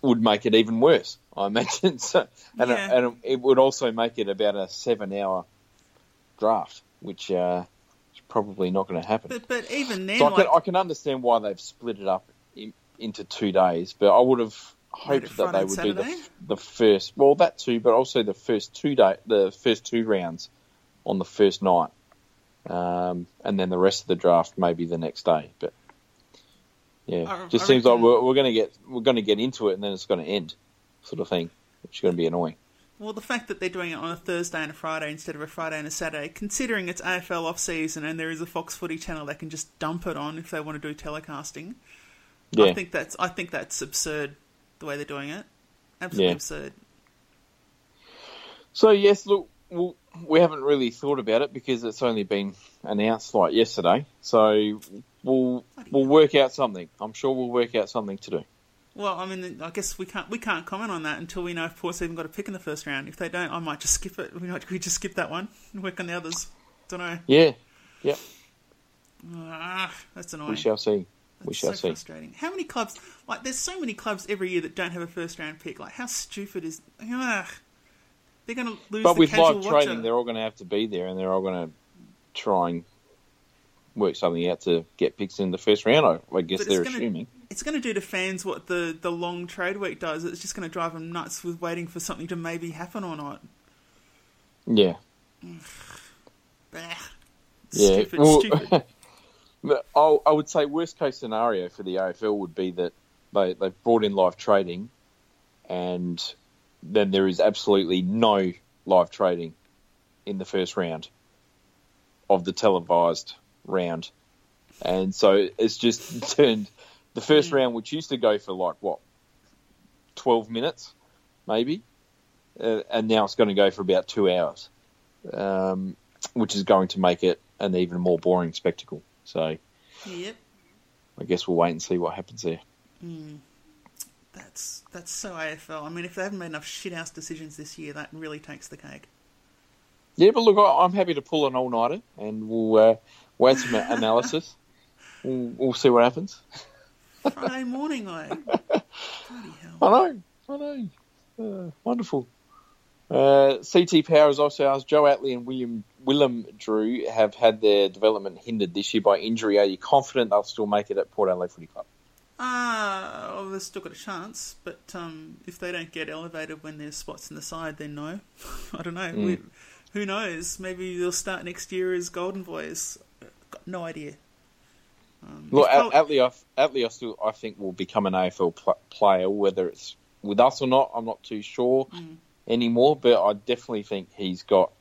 would make it even worse, I imagine. So, and it would also make it about a 7-hour draft, which is probably not going to happen. But even then... So I can understand why they've split it up into 2 days, but I would have hoped that they would do the first... Well, that too, but also the first 2 rounds on the first night. And then the rest of the draft maybe the next day, but... Yeah, just seems like we're going to get into it and then it's going to end, sort of thing, which is going to be annoying. Well, the fact that they're doing it on a Thursday and a Friday instead of a Friday and a Saturday, considering it's AFL off season and there is a Fox Footy channel they can just dump it on if they want to do telecasting, I think that's absurd the way they're doing it. Absolutely absurd. So yes, look, we haven't really thought about it because it's only been announced like yesterday, so. We'll work out something. I'm sure we'll work out something to do. Well, I mean, I guess we can't comment on that until we know if Port's even got a pick in the first round. If they don't, I might just skip it. We might just skip that one and work on the others. Don't know. Yeah. Yep. That's annoying. We shall see. We shall see. Frustrating. How many clubs? Like, there's so many clubs every year that don't have a first round pick. Like, how stupid is? They're going to lose. But with live trading, they're all going to have to be there, and they're all going to try and work something out to get picks in the first round, I guess they're assuming. It's going to do to fans what the long trade week does. It's just going to drive them nuts with waiting for something to maybe happen or not. Yeah. Stupid. I would say worst case scenario for the AFL would be that they've brought in live trading and then there is absolutely no live trading in the first round of the televised round, and so it's just turned the first round, which used to go for 12 minutes maybe, and now it's going to go for about 2 hours, which is going to make it an even more boring spectacle. So I guess we'll wait and see what happens there. That's so AFL. I mean, if they haven't made enough shithouse decisions this year, that really takes the cake. Yeah, but look, I'm happy to pull an all-nighter and we'll add some analysis. We'll see what happens. Friday morning, bloody hell. I know. Wonderful. CT Powers also asked, Joe Atley and Willem Drew have had their development hindered this year by injury. Are you confident they'll still make it at Port Adelaide Footy Club? Well, they've still got a chance, but if they don't get elevated when there's spots in the side, then no. I don't know. Who knows? Maybe they'll start next year as Golden Boys. Got no idea. Look, Atleos still, I think, will become an AFL player, whether it's with us or not. I'm not too sure anymore, but I definitely think he's got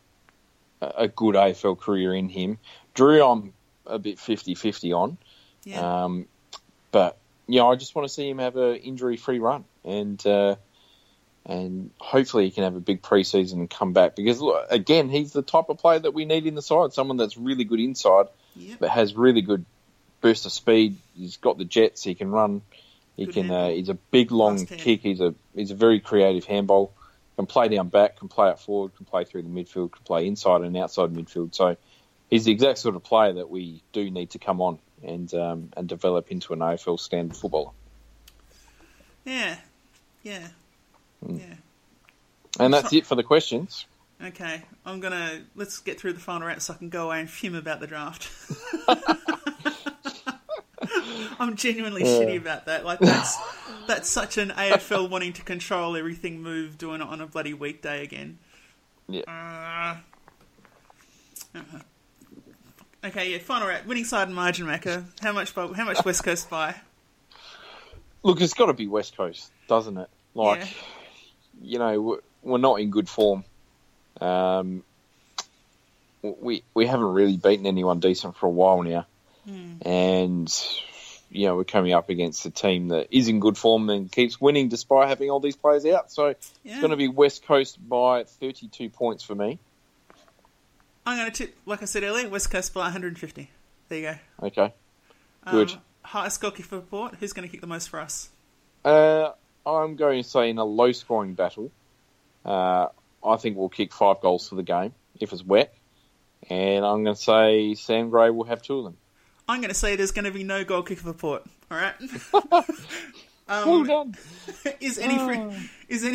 a good AFL career in him. Drew, I'm a bit 50-50 on. Yeah. But, you know, I just want to see him have an injury-free run and hopefully he can have a big pre-season and come back because, look, again, he's the type of player that we need in the side, someone that's really good inside but has really good burst of speed. He's got the jets. He can run. He can. He's a big, long kick. He's a very creative handball. Can play down back, can play up forward, can play through the midfield, can play inside and outside midfield. So he's the exact sort of player that we do need to come on and develop into an AFL standard footballer. Yeah. And that's it for the questions. Okay, let's get through the final round so I can go away and fume about the draft. I'm genuinely shitty about that. Like that's such an AFL wanting to control everything move, doing it on a bloody weekday again. Yeah. Okay. Yeah. Final round. Winning side and margin maker. How much West Coast by? Look, it's got to be West Coast, doesn't it? Like, you know, we're not in good form. We haven't really beaten anyone decent for a while now. And, you know, we're coming up against a team that is in good form and keeps winning despite having all these players out. So it's going to be West Coast by 32 points for me. I'm going to tip, like I said earlier, West Coast by 150. There you go. Okay. Good. Highest goal kick for Port. Who's going to kick the most for us? I'm going to say in a low-scoring battle, I think we'll kick 5 goals for the game if it's wet. And I'm going to say Sam Gray will have 2 of them. I'm going to say there's going to be no goal kick for Port. All right. Well done. Is any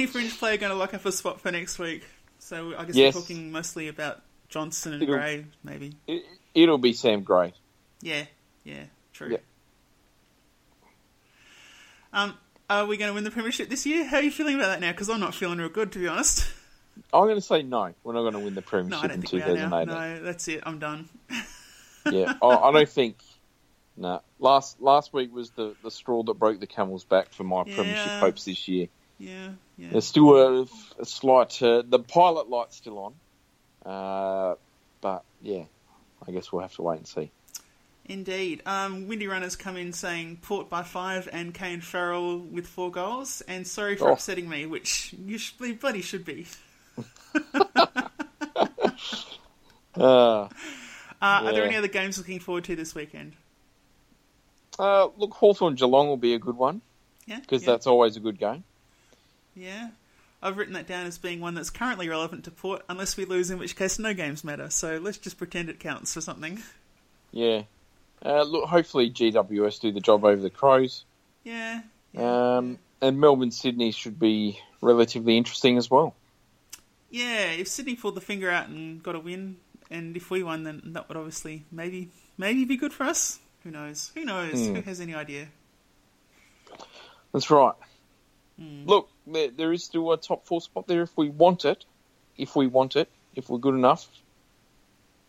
fringe player going to lock up a spot for next week? So I guess we're talking mostly about Johnson and Gray, maybe. It'll be Sam Gray. Yeah, true. Yeah. Are we going to win the premiership this year? How are you feeling about that now? Because I'm not feeling real good, to be honest. I'm going to say no. We're not going to win the premiership in 2008. No, that's it. I'm done. Yeah, I don't think. No, last week was the straw that broke the camel's back for my premiership hopes this year. Yeah. There's still a slight. The pilot light's still on, but yeah, I guess we'll have to wait and see. Indeed, Windy Runner's come in saying Port by 5 and Kane Farrell with 4 goals. And sorry for upsetting me, which you bloody should be. Are there any other games looking forward to this weekend? Look, Hawthorn-Geelong will be a good one. Yeah. Because that's always a good game. Yeah. I've written that down as being one that's currently relevant to Port, unless we lose, in which case no games matter. So let's just pretend it counts for something. Yeah. Look, hopefully GWS do the job over the Crows. Yeah. And Melbourne-Sydney should be relatively interesting as well. Yeah, if Sydney pulled the finger out and got a win... And if we won, then that would obviously maybe be good for us. Who knows? Who has any idea? That's right. Look, there is still a top 4 spot there if we want it. If we're good enough.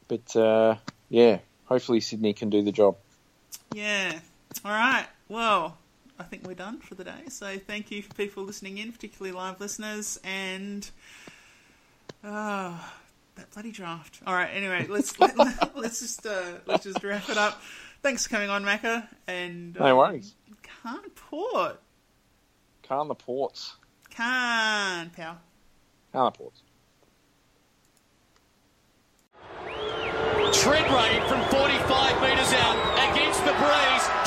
But, hopefully Sydney can do the job. Yeah. All right. Well, I think we're done for the day. So thank you for people listening in, particularly live listeners. And... that bloody draft. All right. Anyway, let's just wrap it up. Thanks for coming on, Macca. And no worries. Kane Ports. Tread rate from 45 metres out against the breeze.